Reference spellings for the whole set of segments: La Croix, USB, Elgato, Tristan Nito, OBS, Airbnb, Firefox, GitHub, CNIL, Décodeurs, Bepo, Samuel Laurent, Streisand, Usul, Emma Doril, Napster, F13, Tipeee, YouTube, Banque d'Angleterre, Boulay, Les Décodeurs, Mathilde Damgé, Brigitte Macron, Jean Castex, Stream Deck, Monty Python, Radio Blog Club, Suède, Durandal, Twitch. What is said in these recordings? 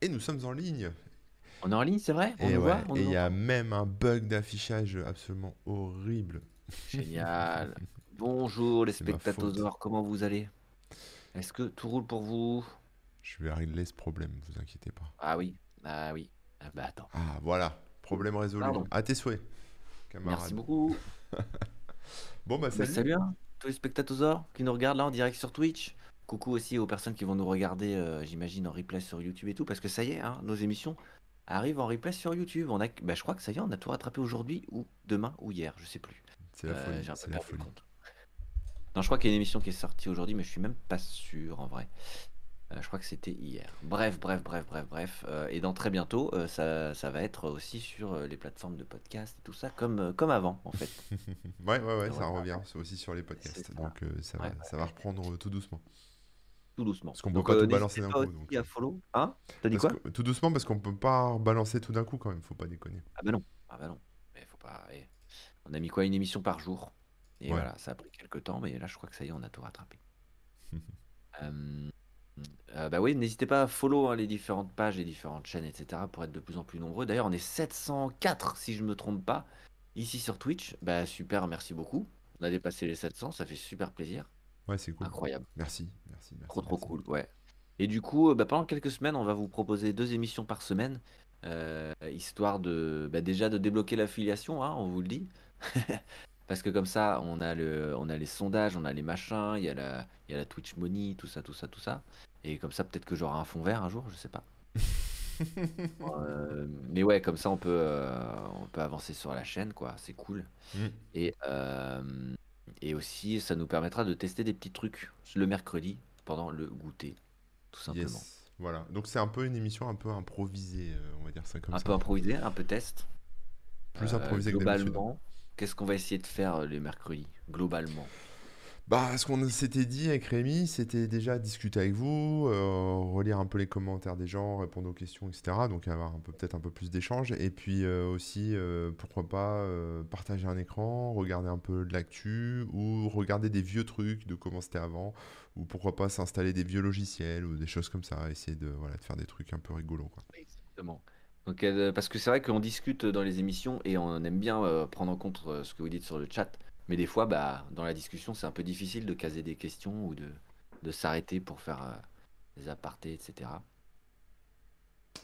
Et nous sommes en ligne. On est en ligne, c'est vrai? On nous voit. Et il y a même un bug d'affichage absolument horrible. Génial. Bonjour les Spectatosaures, comment vous allez? Est-ce que tout roule pour vous? Je vais régler ce problème, vous inquiétez pas. Ah oui, ah oui. Ah bah attends. Ah voilà, problème résolu. Pardon. À tes souhaits, camarade. Merci beaucoup. Bon bah salut. Salut à tous les Spectatosaures qui nous regardent là en direct sur Twitch. Coucou aussi aux personnes qui vont nous regarder, j'imagine, en replay sur YouTube et tout, parce que ça y est, hein, nos émissions arrivent en replay sur YouTube. On a, bah, je crois que ça y est, on a tout rattrapé aujourd'hui ou demain ou hier, je sais plus. C'est la folie. J'ai un peu perdu le compte. Non, je crois qu'il y a une émission qui est sortie aujourd'hui, mais je suis même pas sûr en vrai. Je crois que c'était hier. Bref. Et dans très bientôt, ça va être aussi sur les plateformes de podcast et tout ça, comme avant, en fait. ouais, ça revient. C'est aussi sur les podcasts. Donc ça va reprendre tout doucement. Tout doucement. Parce qu'on peut pas tout balancer d'un coup. Donc. À follow. Hein, t'as dit quoi? Tout doucement, parce qu'on peut pas balancer tout d'un coup quand même. Faut pas déconner. Ah bah non. Mais faut pas. On a mis quoi, une émission par jour? Et voilà, ça a pris quelques temps, mais là, je crois que ça y est, on a tout rattrapé. Bah oui, n'hésitez pas à follow, hein, les différentes pages, les différentes chaînes, etc. pour être de plus en plus nombreux. D'ailleurs, on est 704, si je ne me trompe pas, ici sur Twitch. Bah super, merci beaucoup. On a dépassé les 700, ça fait super plaisir. Ouais, c'est cool. Incroyable. Merci. Trop cool, ouais. Et du coup, bah, pendant quelques semaines, on va vous proposer 2 émissions par semaine, histoire de, bah, déjà de débloquer l'affiliation, hein, on vous le dit. Parce que comme ça, on a les sondages, on a les machins, il y a la Twitch Money, tout ça. Et comme ça, peut-être que j'aurai un fond vert un jour, je sais pas. Mais ouais, comme ça, on peut avancer sur la chaîne, quoi. C'est cool. Mmh. Et aussi, ça nous permettra de tester des petits trucs le mercredi pendant le goûter, tout simplement. Yes. Voilà. Donc c'est un peu une émission un peu improvisée, on va dire ça comme ça. Un peu improvisée, un peu test. Plus improvisé que d'habitude. Qu'est-ce qu'on va essayer de faire les mercredis, globalement? Bah, ce qu'on s'était dit avec Rémi, c'était déjà discuter avec vous, relire un peu les commentaires des gens, répondre aux questions, etc. Donc, avoir peut-être un peu plus d'échanges. Et puis aussi, pourquoi pas partager un écran, regarder un peu de l'actu ou regarder des vieux trucs de comment c'était avant. Ou pourquoi pas s'installer des vieux logiciels ou des choses comme ça. Essayer de faire des trucs un peu rigolos, quoi. Exactement. Donc, parce que c'est vrai qu'on discute dans les émissions et on aime bien prendre en compte ce que vous dites sur le chat. Mais des fois, bah, dans la discussion, c'est un peu difficile de caser des questions ou de s'arrêter pour faire des apartés, etc.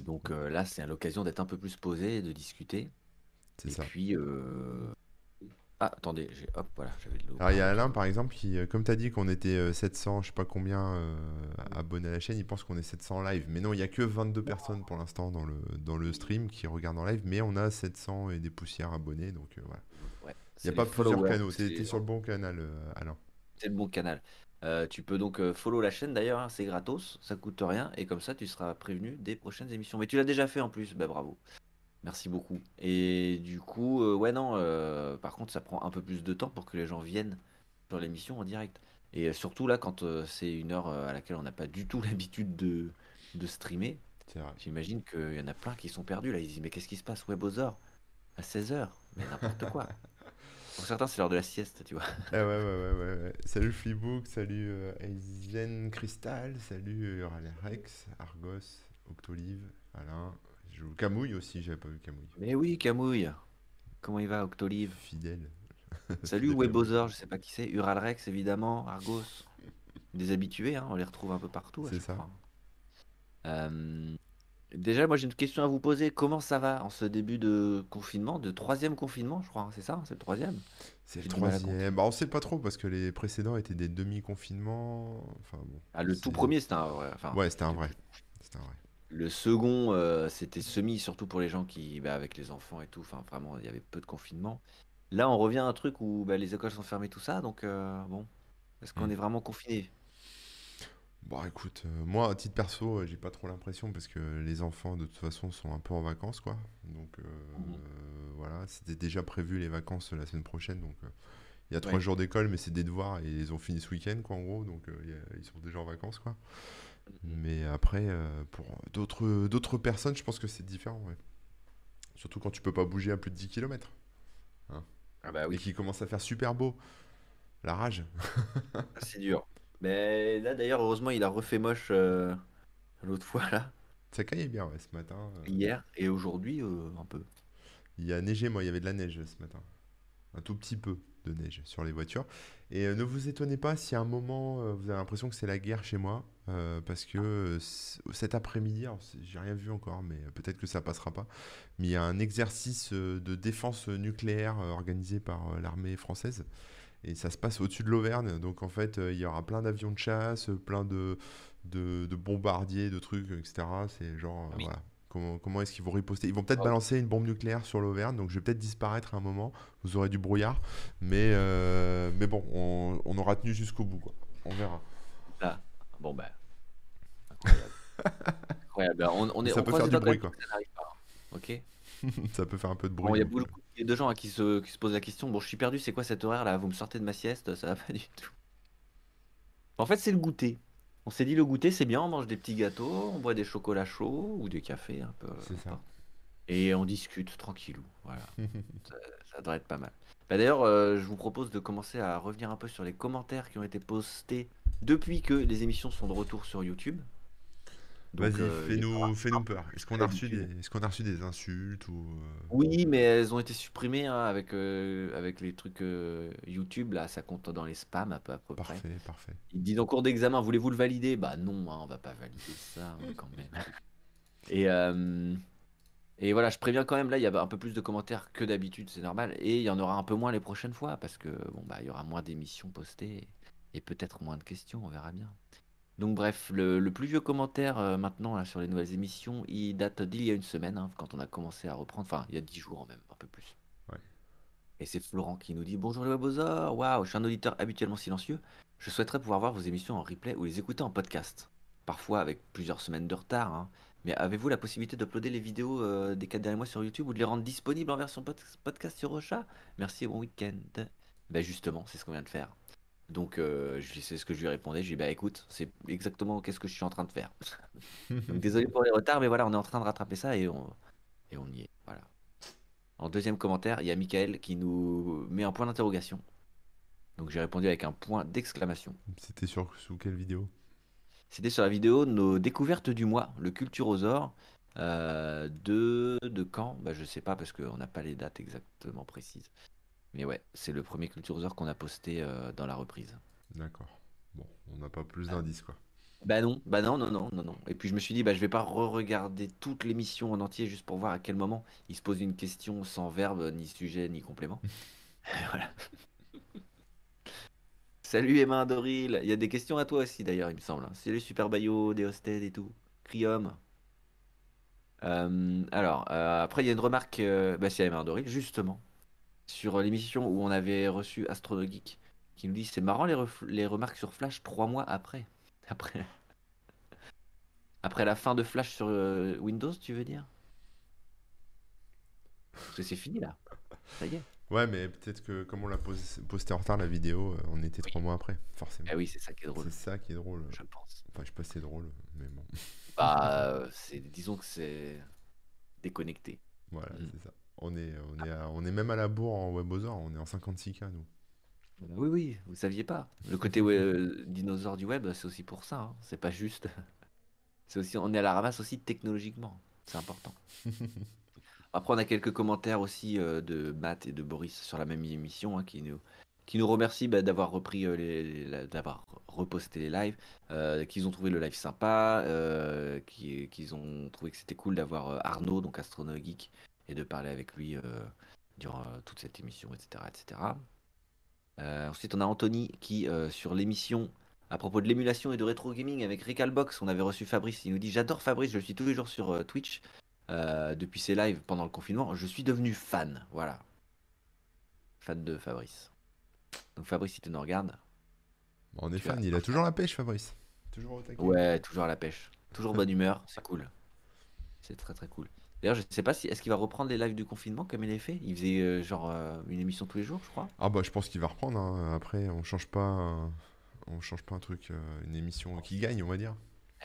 Donc là, c'est l'occasion d'être un peu plus posé, de discuter. C'est ça. Et puis... Ah, attendez, hop, voilà, j'avais de l'eau. Alors, il y a Alain, par exemple, qui, comme tu as dit qu'on était 700, je sais pas combien, abonnés à la chaîne, il pense qu'on est 700 live. Mais non, il n'y a que 22 personnes pour l'instant dans le stream qui regardent en live, mais on a 700 et des poussières abonnés, donc voilà. Ouais, il n'y a pas plusieurs canaux, t'es sur le bon canal, Alain. C'est le bon canal. Tu peux donc follow la chaîne, d'ailleurs, hein, c'est gratos, ça coûte rien, et comme ça, tu seras prévenu des prochaines émissions. Mais tu l'as déjà fait en plus, bah bravo. Merci beaucoup. Et du coup, par contre, ça prend un peu plus de temps pour que les gens viennent sur l'émission en direct. Et surtout là, quand c'est une heure à laquelle on n'a pas du tout l'habitude de streamer, j'imagine qu'il y en a plein qui sont perdus. Là, ils disent, mais qu'est-ce qui se passe, Webozor à 16h? Mais n'importe quoi. Pour certains, c'est l'heure de la sieste, tu vois. Ouais. Salut Flibook, salut Aizen Crystal, salut Rex, Argos, Octolive, Alain... Camouille aussi, j'avais pas vu Camouille. Mais oui, Camouille. Comment il va, Octolive? Fidèle. Salut Webozor, je sais pas qui c'est. Uralrex, évidemment. Argos. Des habitués, hein, on les retrouve un peu partout. C'est ça. Déjà, moi j'ai une question à vous poser. Comment ça va en ce début de confinement, de 3e confinement, je crois, hein, c'est ça? C'est le 3e? C'est le 3e. Bah, on sait pas trop parce que les précédents étaient des demi-confinements. Enfin, bon, le tout premier, c'était un vrai. Enfin, ouais, c'était un vrai. Le second, c'était semi, surtout pour les gens qui, bah, avec les enfants et tout, enfin vraiment, il y avait peu de confinement. Là, on revient à un truc où bah, les écoles sont fermées, tout ça, donc bon, est-ce qu'on est vraiment confiné? Bon, écoute, moi, à titre perso, j'ai pas trop l'impression parce que les enfants, de toute façon, sont un peu en vacances, quoi. Donc, voilà, c'était déjà prévu les vacances la semaine prochaine, donc il y a 3 jours d'école, mais c'est des devoirs et ils ont fini ce week-end, quoi, en gros, donc ils sont déjà en vacances, quoi. Mais après, pour d'autres personnes, je pense que c'est différent. Ouais. Surtout quand tu peux pas bouger à plus de 10 km. Hein, ah bah oui. Et qu'il commence à faire super beau. La rage. C'est dur. Mais là, d'ailleurs, heureusement, il a refait moche l'autre fois. Là. Ça caillait bien, ouais, ce matin. Hier et aujourd'hui, un peu. Il a neigé, moi, il y avait de la neige ce matin. Un tout petit peu de neige sur les voitures. Et ne vous étonnez pas si à un moment, vous avez l'impression que c'est la guerre chez moi. Parce que cet après-midi, j'ai rien vu encore, mais peut-être que ça passera pas. Mais il y a un exercice de défense nucléaire organisé par l'armée française. Et ça se passe au-dessus de l'Auvergne. Donc en fait, il y aura plein d'avions de chasse, plein de bombardiers, de trucs, etc. C'est genre, oui. Voilà. Comment est-ce qu'ils vont riposter? Ils vont peut-être balancer une bombe nucléaire sur l'Auvergne, donc je vais peut-être disparaître à un moment. Vous aurez du brouillard, mais bon, on aura tenu jusqu'au bout, quoi. On verra. Ah, bon ben, incroyable. Incroyable. Ça peut faire du bruit, quoi. Ça n'arrive pas. Ok. Ça peut faire un peu de bruit. Bon, il y a beaucoup de gens qui se posent la question. Bon, je suis perdu. C'est quoi cet horaire là? Vous me sortez de ma sieste? Ça va pas du tout. En fait, c'est le goûter. On s'est dit le goûter c'est bien, on mange des petits gâteaux, on boit des chocolats chauds ou des cafés un peu. C'est ça. Et on discute tranquillou, voilà. ça devrait être pas mal. Bah, d'ailleurs, je vous propose de commencer à revenir un peu sur les commentaires qui ont été postés depuis que les émissions sont de retour sur YouTube. Vas-y, fais-nous peur. Est-ce qu'on a reçu des insultes ou... Oui, mais elles ont été supprimées hein, avec les trucs YouTube, là, ça compte dans les spams à peu près. Parfait. Il dit en cours d'examen, voulez-vous le valider? Bah non, hein, on va pas valider ça hein, quand même. Et voilà, je préviens quand même, là, il y a un peu plus de commentaires que d'habitude, c'est normal. Et il y en aura un peu moins les prochaines fois, parce que bon bah il y aura moins d'émissions postées et peut-être moins de questions, on verra bien. Donc bref, le plus vieux commentaire maintenant là, sur les nouvelles émissions, il date d'il y a une semaine, hein, quand on a commencé à reprendre, enfin il y a 10 jours même, un peu plus. Ouais. Et c'est Florent qui nous dit « Bonjour les Webozor, waouh, je suis un auditeur habituellement silencieux, je souhaiterais pouvoir voir vos émissions en replay ou les écouter en podcast, parfois avec plusieurs semaines de retard, hein. Mais avez-vous la possibilité d'uploader les vidéos des 4 derniers mois sur YouTube ou de les rendre disponibles en version podcast sur Rocha? Merci et bon week-end. » Ben justement, c'est ce qu'on vient de faire. Donc c'est ce que je lui répondais, je lui ai dit bah écoute, c'est exactement qu'est-ce que je suis en train de faire. Donc, désolé pour les retards, mais voilà, on est en train de rattraper ça et on y est. Voilà. En deuxième commentaire, il y a Michael qui nous met un point d'interrogation. Donc j'ai répondu avec un point d'exclamation. C'était sous quelle vidéo? C'était sur la vidéo Nos découvertes du mois, le Culturosaure de quand bah, je sais pas parce qu'on n'a pas les dates exactement précises. Mais ouais, c'est le premier Quizozor qu'on a posté dans la reprise. D'accord. Bon, on n'a pas plus d'indices, quoi. Bah non. Et puis je me suis dit, bah je vais pas re-regarder toute l'émission en entier juste pour voir à quel moment il se pose une question sans verbe, ni sujet, ni complément. Voilà. Salut Emma Doril. Il y a des questions à toi aussi, d'ailleurs, il me semble. Salut Super Bayo, Deosted et tout. Crium. Alors, après, il y a une remarque, c'est Emma Doril, justement. Sur l'émission où on avait reçu Astronogeek qui nous dit c'est marrant les remarques sur Flash 3 mois après la fin de Flash sur Windows, tu veux dire? Parce que c'est fini là, ça y est. Ouais, mais peut-être que comme on l'a posté en retard la vidéo, on était 3 mois après, forcément. Ah oui, c'est ça qui est drôle. C'est ça qui est drôle, je pense. Enfin, je sais pas si c'est drôle, mais bon. Bah, disons que c'est déconnecté. Voilà, c'est ça. On est même à la bourre en Webozor, on est en 56K nous. Oui, vous saviez pas. Le côté dinosaure du web, c'est aussi pour ça, hein. C'est pas juste. C'est aussi, on est à la ramasse aussi technologiquement, c'est important. Après on a quelques commentaires aussi de Matt et de Boris sur la même émission hein, qui nous remercient d'avoir repris d'avoir reposté les lives, qu'ils ont trouvé le live sympa, qu'ils ont trouvé que c'était cool d'avoir Arnaud, donc Astronogeek, et de parler avec lui durant toute cette émission, etc. Ensuite, on a Anthony qui, sur l'émission à propos de l'émulation et de rétro gaming avec Recalbox, on avait reçu Fabrice, il nous dit « J'adore Fabrice, je le suis tous les jours sur Twitch depuis ses lives pendant le confinement, je suis devenu fan. » Voilà. Fan de Fabrice. Donc Fabrice, si tu nous regardes... On est fan, il a toujours la pêche Fabrice. Toujours au taquet. Ouais, toujours à la pêche. Toujours bonne humeur, c'est cool. C'est très très cool. D'ailleurs, je ne sais pas est-ce qu'il va reprendre les lives du confinement comme il est fait. Il faisait une émission tous les jours, je crois. Ah bah, je pense qu'il va reprendre. Hein. Après, on change pas un truc, une émission qui gagne, on va dire.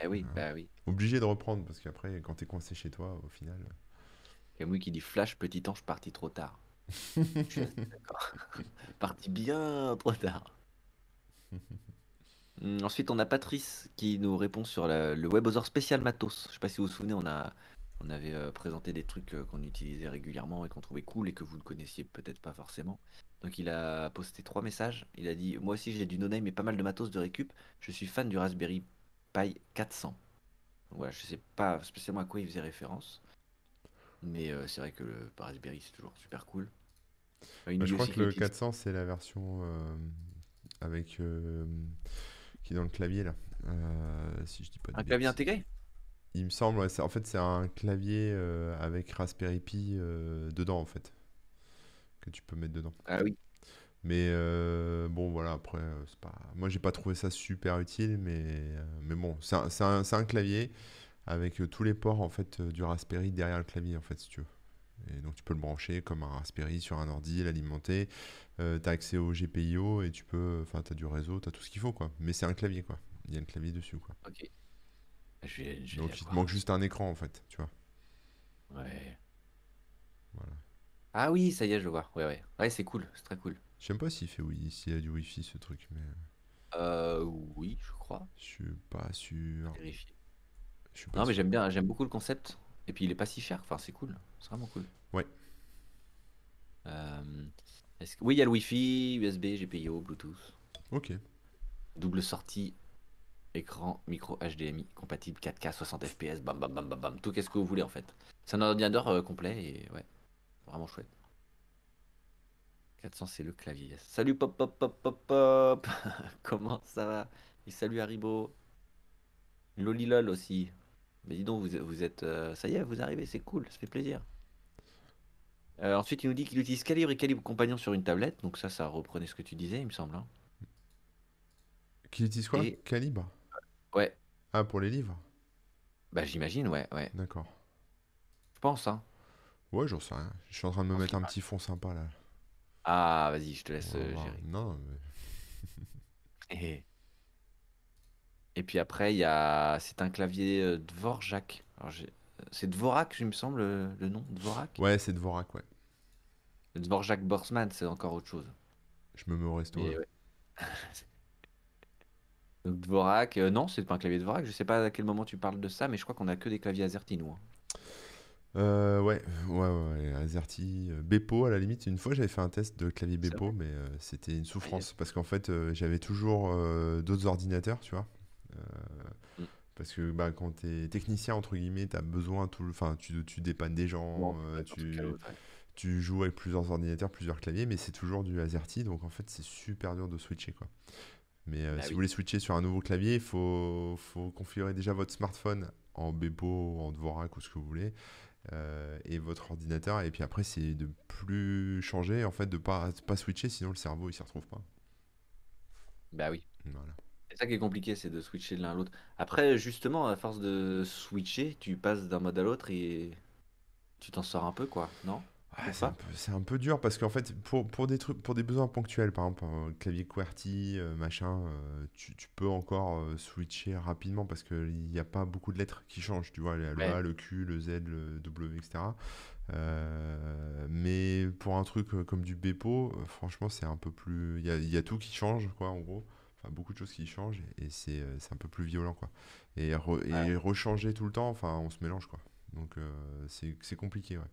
Eh oui, bah oui. Obligé de reprendre parce qu'après, quand t'es coincé chez toi, au final. Camouille qui dit Flash, petit ange, parti trop tard. D'accord. Parti bien trop tard. Ensuite, on a Patrice qui nous répond sur le Webozor spécial Matos. Je ne sais pas si vous vous souvenez, on avait présenté des trucs qu'on utilisait régulièrement et qu'on trouvait cool et que vous ne connaissiez peut-être pas forcément. Donc il a posté 3 messages. Il a dit « Moi aussi j'ai du no-name et pas mal de matos de récup. Je suis fan du Raspberry Pi 400. » Voilà, je ne sais pas spécialement à quoi il faisait référence. Mais c'est vrai que le Raspberry c'est toujours super cool. Je crois que le 400 c'est la version avec... qui est dans le clavier là. Si je dis pas de clavier intégré ? Il me semble, ouais, en fait c'est un clavier avec Raspberry Pi dedans en fait, que tu peux mettre dedans. Ah oui. Mais bon voilà, après, c'est pas... moi j'ai pas trouvé ça super utile, mais bon, c'est un clavier avec tous les ports en fait du Raspberry derrière le clavier en fait si tu veux. Et donc tu peux le brancher comme un Raspberry sur un ordi, l'alimenter, tu as accès au GPIO et tu peux, enfin tu as du réseau, tu as tout ce qu'il faut quoi. Mais c'est un clavier quoi, il y a le clavier dessus quoi. Ok. Donc il te manque juste un écran en fait, tu vois. Ouais. Voilà. Ah oui, ça y est, je vois. Ouais, c'est cool, c'est très cool. Je sais pas s'il fait s'il y a du wifi ce truc, mais. Oui, je crois. Je suis pas sûr. Vérifier. Non, mais j'aime beaucoup le concept. Et puis il est pas si cher, enfin c'est cool, c'est vraiment cool. Ouais. Oui, il y a le Wi-Fi, USB, GPIO, Bluetooth. Ok. Double sortie, écran, micro HDMI, compatible 4K, 60 FPS, bam bam bam bam bam, tout qu'est-ce que vous voulez en fait. C'est un ordinateur complet et ouais, vraiment chouette. 400 c'est le clavier. Salut pop pop pop pop pop. Comment ça va? Et salut Haribo. Lolilol aussi. Mais dis donc, vous êtes... ça y est, vous arrivez, c'est cool, ça fait plaisir. Ensuite, il nous dit qu'il utilise Calibre et Calibre Compagnon sur une tablette. Donc ça reprenait ce que tu disais, il me semble. Hein. Qu'il utilise quoi? Calibre? Ouais. Ah, pour les livres? Bah j'imagine, ouais. D'accord. Je pense, hein. Ouais, j'en sais rien. Je suis en train de me mettre un petit fond sympa, là. Ah, vas-y, je te laisse gérer. Non, mais... Et puis après, il y a... c'est un clavier Dvorak. C'est Dvorak, il me semble, le nom. Dvorak. Ouais, c'est Dvorak, ouais. Dvorak Borsman, c'est encore autre chose. Je me mets au resto. Ouais. Donc Dvorak, non, c'est pas un clavier Dvorak. Je sais pas à quel moment tu parles de ça, mais je crois qu'on a que des claviers AZERTY, nous. Hein. Ouais, AZERTY, Bepo, à la limite. Une fois, j'avais fait un test de clavier Bepo, mais c'était une souffrance. Parce qu'en fait, j'avais toujours d'autres ordinateurs, tu vois. Parce que bah, quand tu es technicien entre guillemets, tu as besoin tu dépannes des gens, tu joues avec plusieurs ordinateurs, plusieurs claviers, mais c'est toujours du AZERTY, donc en fait c'est super dur de switcher quoi. Mais si vous voulez switcher sur un nouveau clavier, il faut configurer déjà votre smartphone en Bepo, en Dvorak ou ce que vous voulez, et votre ordinateur, et puis après c'est de plus changer en fait, de pas switcher, sinon le cerveau il s'y retrouve pas. Bah oui, voilà. C'est ça qui est compliqué, c'est de switcher de l'un à l'autre. Après, justement, à force de switcher, tu passes d'un mode à l'autre et tu t'en sors un peu, quoi, non? Ouais, c'est un peu dur parce qu'en fait, pour des besoins ponctuels, par exemple, clavier QWERTY, machin, tu peux encore switcher rapidement parce qu'il n'y a pas beaucoup de lettres qui changent. Tu vois, il y a le A, le Q, le Z, le W, etc. Mais pour un truc comme du Bepo, franchement, c'est un peu plus... Il y a tout qui change, quoi, en gros. Enfin, beaucoup de choses qui changent et c'est un peu plus violent quoi. Et rechanger tout le temps, enfin on se mélange quoi. Donc c'est compliqué ouais.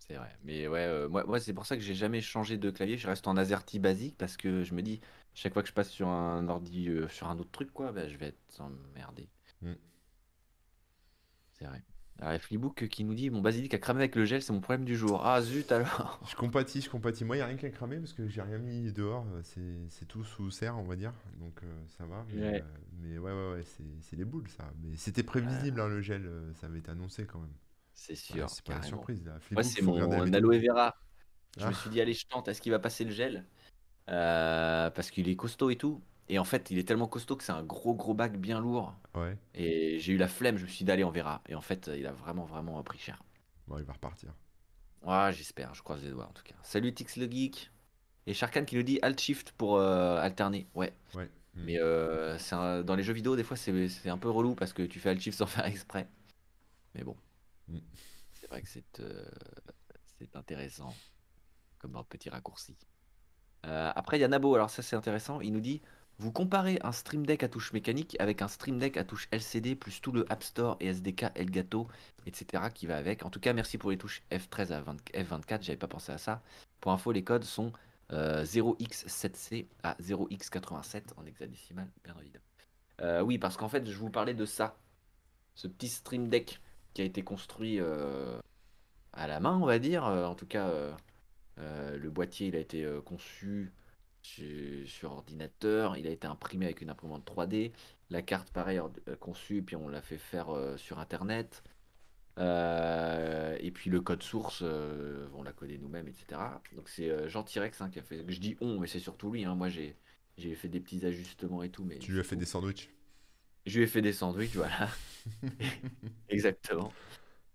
C'est vrai. Mais ouais, moi c'est pour ça que j'ai jamais changé de clavier. Je reste en AZERTY basique parce que je me dis chaque fois que je passe sur un ordi sur un autre truc quoi, bah, je vais être emmerdé. C'est vrai. Alors, il y a Flibook qui nous dit « Mon basilic a cramé avec le gel, c'est mon problème du jour. » Ah zut alors. Je compatis. Moi, il n'y a rien qui a cramé parce que j'ai rien mis dehors. C'est tout sous serre, on va dire. Donc, ça va. Ouais. Mais ouais, c'est les boules, ça. Mais c'était prévisible, hein, le gel. Ça avait été annoncé quand même. C'est sûr. C'est pas une surprise, là. Moi, c'est mon aloe vera. Je me suis dit « Allez, je tente. Est-ce qu'il va passer le gel ?» Parce qu'il est costaud et tout. Et en fait, il est tellement costaud que c'est un gros bac bien lourd. Ouais. Et j'ai eu la flemme, je me suis dit, allez, on verra. Et en fait, il a vraiment pris cher. Bon, il va repartir. Ouais, j'espère, je croise les doigts en tout cas. Salut Tix le Geek. Et Sharkan qui nous dit Alt-Shift pour alterner. Ouais. Mais dans les jeux vidéo, des fois, c'est un peu relou parce que tu fais Alt-Shift sans faire exprès. Mais bon, c'est vrai que c'est intéressant comme un petit raccourci. Après, il y a Nabo, alors ça c'est intéressant, il nous dit « Vous comparez un Stream Deck à touche mécanique avec un Stream Deck à touche LCD plus tout le App Store et SDK Elgato, etc. qui va avec. En tout cas, merci pour les touches F13 à F24, j'avais pas pensé à ça. Pour info, les codes sont 0x7c à 0x87 en hexadécimal, bien évidemment. » Oui, parce qu'en fait, je vous parlais de ça. Ce petit Stream Deck qui a été construit à la main, on va dire. En tout cas, le boîtier, il a été conçu sur ordinateur. Il a été imprimé avec une imprimante 3D. La carte, pareil, conçue, puis on l'a fait faire sur Internet. Et puis le code source, on l'a codé nous-mêmes, etc. Donc c'est Jean Tirex hein, qui a fait... Je dis on, mais c'est surtout lui. Hein. Moi, j'ai fait des petits ajustements et tout. Mais tu lui as fait des sandwichs. Je lui ai fait des sandwichs, voilà. Exactement.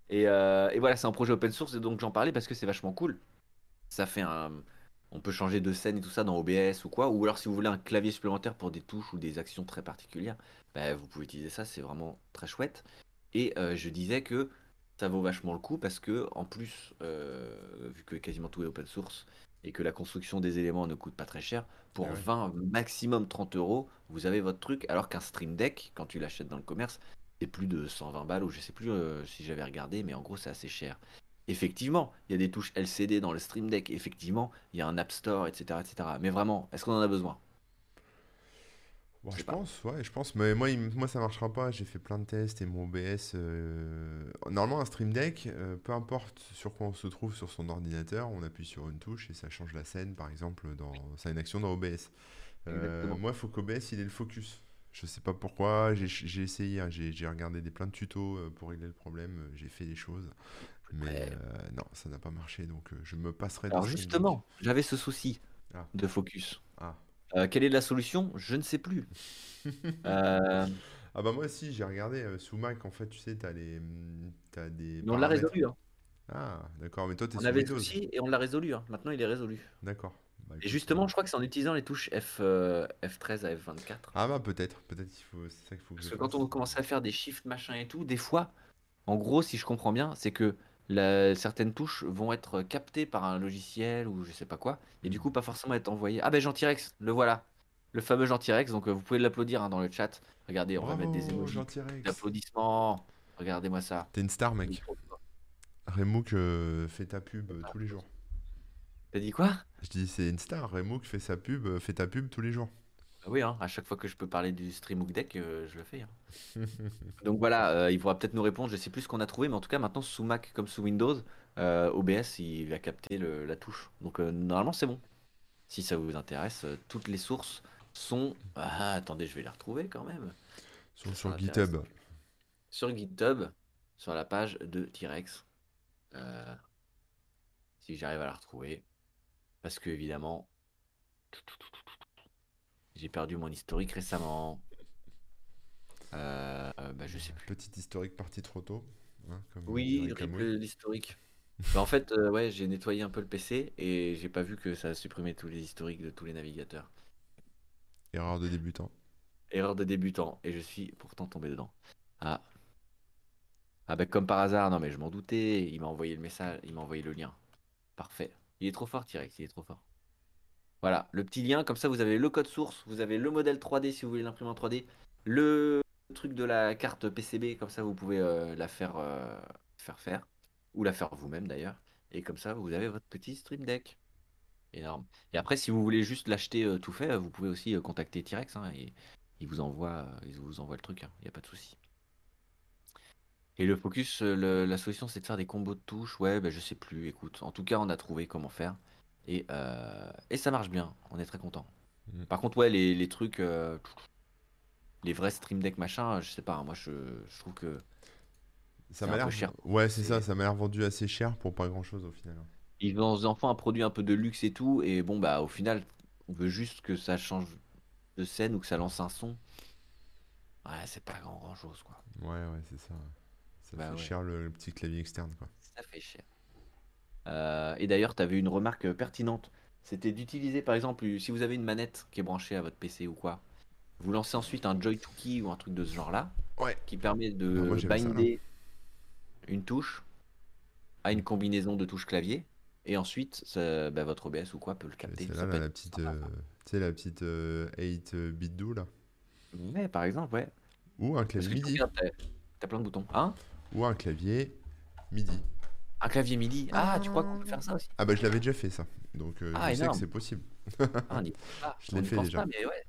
Et voilà, c'est un projet open source, et donc j'en parlais parce que c'est vachement cool. Ça fait un... On peut changer de scène et tout ça dans OBS ou quoi. Ou alors si vous voulez un clavier supplémentaire pour des touches ou des actions très particulières, bah, vous pouvez utiliser ça, c'est vraiment très chouette. Et je disais que ça vaut vachement le coup parce que, en plus, vu que quasiment tout est open source, et que la construction des éléments ne coûte pas très cher, pour 20, maximum 30 €, vous avez votre truc, alors qu'un Stream Deck, quand tu l'achètes dans le commerce, c'est plus de 120 balles, ou je sais plus si j'avais regardé, mais en gros c'est assez cher. Effectivement, il y a des touches LCD dans le Stream Deck, effectivement, il y a un App Store, etc. etc. mais vraiment, est-ce qu'on en a besoin? Bon, je pense, mais moi ça marchera pas, j'ai fait plein de tests et mon OBS... Normalement un Stream Deck, peu importe sur quoi on se trouve sur son ordinateur, on appuie sur une touche et ça change la scène par exemple, ça a une action dans OBS. Moi il faut qu'OBS il ait le focus, je sais pas pourquoi, j'ai essayé, hein, j'ai regardé plein de tutos pour régler le problème, j'ai fait des choses, mais non ça n'a pas marché, donc je me passerai... Alors justement, j'avais ce souci de focus. Quelle est la solution? Je ne sais plus. Ah bah moi si, j'ai regardé sous Mac en fait, tu sais, t'as des... Mais on l'a résolu. Hein. Ah d'accord, mais toi t'es... On avait le souci et on l'a résolu. Hein. Maintenant il est résolu. D'accord. Bah, et justement, je crois que c'est en utilisant les touches F13 à F24. Ah bah peut-être c'est ça qu'il faut. Parce que quand on commence à faire des shifts machin et tout, des fois, en gros, si je comprends bien, c'est que certaines touches vont être captées par un logiciel ou je sais pas quoi, et du coup pas forcément être envoyées. Ah ben Jean Tirex, le voilà, le fameux Jean Tirex. Donc vous pouvez l'applaudir hein, dans le chat. Regardez, on va mettre des émojis d'applaudissements. Regardez-moi ça. T'es une star, mec. Remook fait ta pub tous les jours. T'as dit quoi? Je dis c'est une star. Remook fait ta pub tous les jours. Oui, hein, à chaque fois que je peux parler du Stream Deck, je le fais. Hein. Donc voilà, il pourra peut-être nous répondre, je sais plus ce qu'on a trouvé, mais en tout cas maintenant sous Mac comme sous Windows, OBS il va capter la touche. Donc normalement c'est bon. Si ça vous intéresse, toutes les sources sont... Ah, attendez, je vais les retrouver quand même. Sur GitHub. Sur GitHub, sur la page de T-Rex. Si j'arrive à la retrouver. Parce que évidemment... J'ai perdu mon historique récemment. Je sais plus. Petite historique partie trop tôt. Hein, comme oui, l'historique. Bah, en fait, j'ai nettoyé un peu le PC et j'ai pas vu que ça supprimait tous les historiques de tous les navigateurs. Erreur de débutant. Erreur de débutant. Et je suis pourtant tombé dedans. Ah, comme par hasard. Non, mais je m'en doutais. Il m'a envoyé le message. Il m'a envoyé le lien. Parfait. Il est trop fort, T-Rex. Il est trop fort. Voilà, le petit lien, comme ça vous avez le code source, vous avez le modèle 3D si vous voulez l'imprimer en 3D, le truc de la carte PCB, comme ça vous pouvez la faire, ou la faire vous-même d'ailleurs, et comme ça vous avez votre petit Stream Deck. Énorme. Et après si vous voulez juste l'acheter tout fait, vous pouvez aussi contacter T-Rex, hein, et il vous envoie le truc, hein, y a pas de souci. Et le focus, la solution c'est de faire des combos de touches, je sais plus, écoute, en tout cas on a trouvé comment faire. Et ça marche bien, on est très content. Par contre les trucs, les vrais Stream Deck machin, je sais pas, hein, moi je trouve que ça m'a l'air cher. Ouais c'est ça, ça m'a l'air vendu assez cher pour pas grand chose au final. Ils vendent enfin un produit un peu de luxe et tout, et bon bah au final on veut juste que ça change de scène ou que ça lance un son. Ouais c'est pas grand chose quoi. Ouais c'est ça, ça fait cher le petit clavier externe quoi. Ça fait cher. Et d'ailleurs, tu avais une remarque pertinente. C'était d'utiliser, par exemple, si vous avez une manette qui est branchée à votre PC ou quoi, vous lancez ensuite un Joy2Key ou un truc de ce genre-là, qui permet de binder une touche à une combinaison de touches clavier, Et ensuite, ça, bah, votre OBS ou quoi peut le capter. C'est là la petite, la petite 8-bit do là. Ouais, par exemple, ouais. Ou un clavier MIDI. T'as plein de boutons, hein. Ou un clavier MIDI. Un clavier MIDI. Ah, tu crois qu'on peut faire ça aussi? Ah bah je l'avais déjà fait ça, donc je sais que c'est possible. Ah, je l'ai fait déjà. Pas, mais ouais.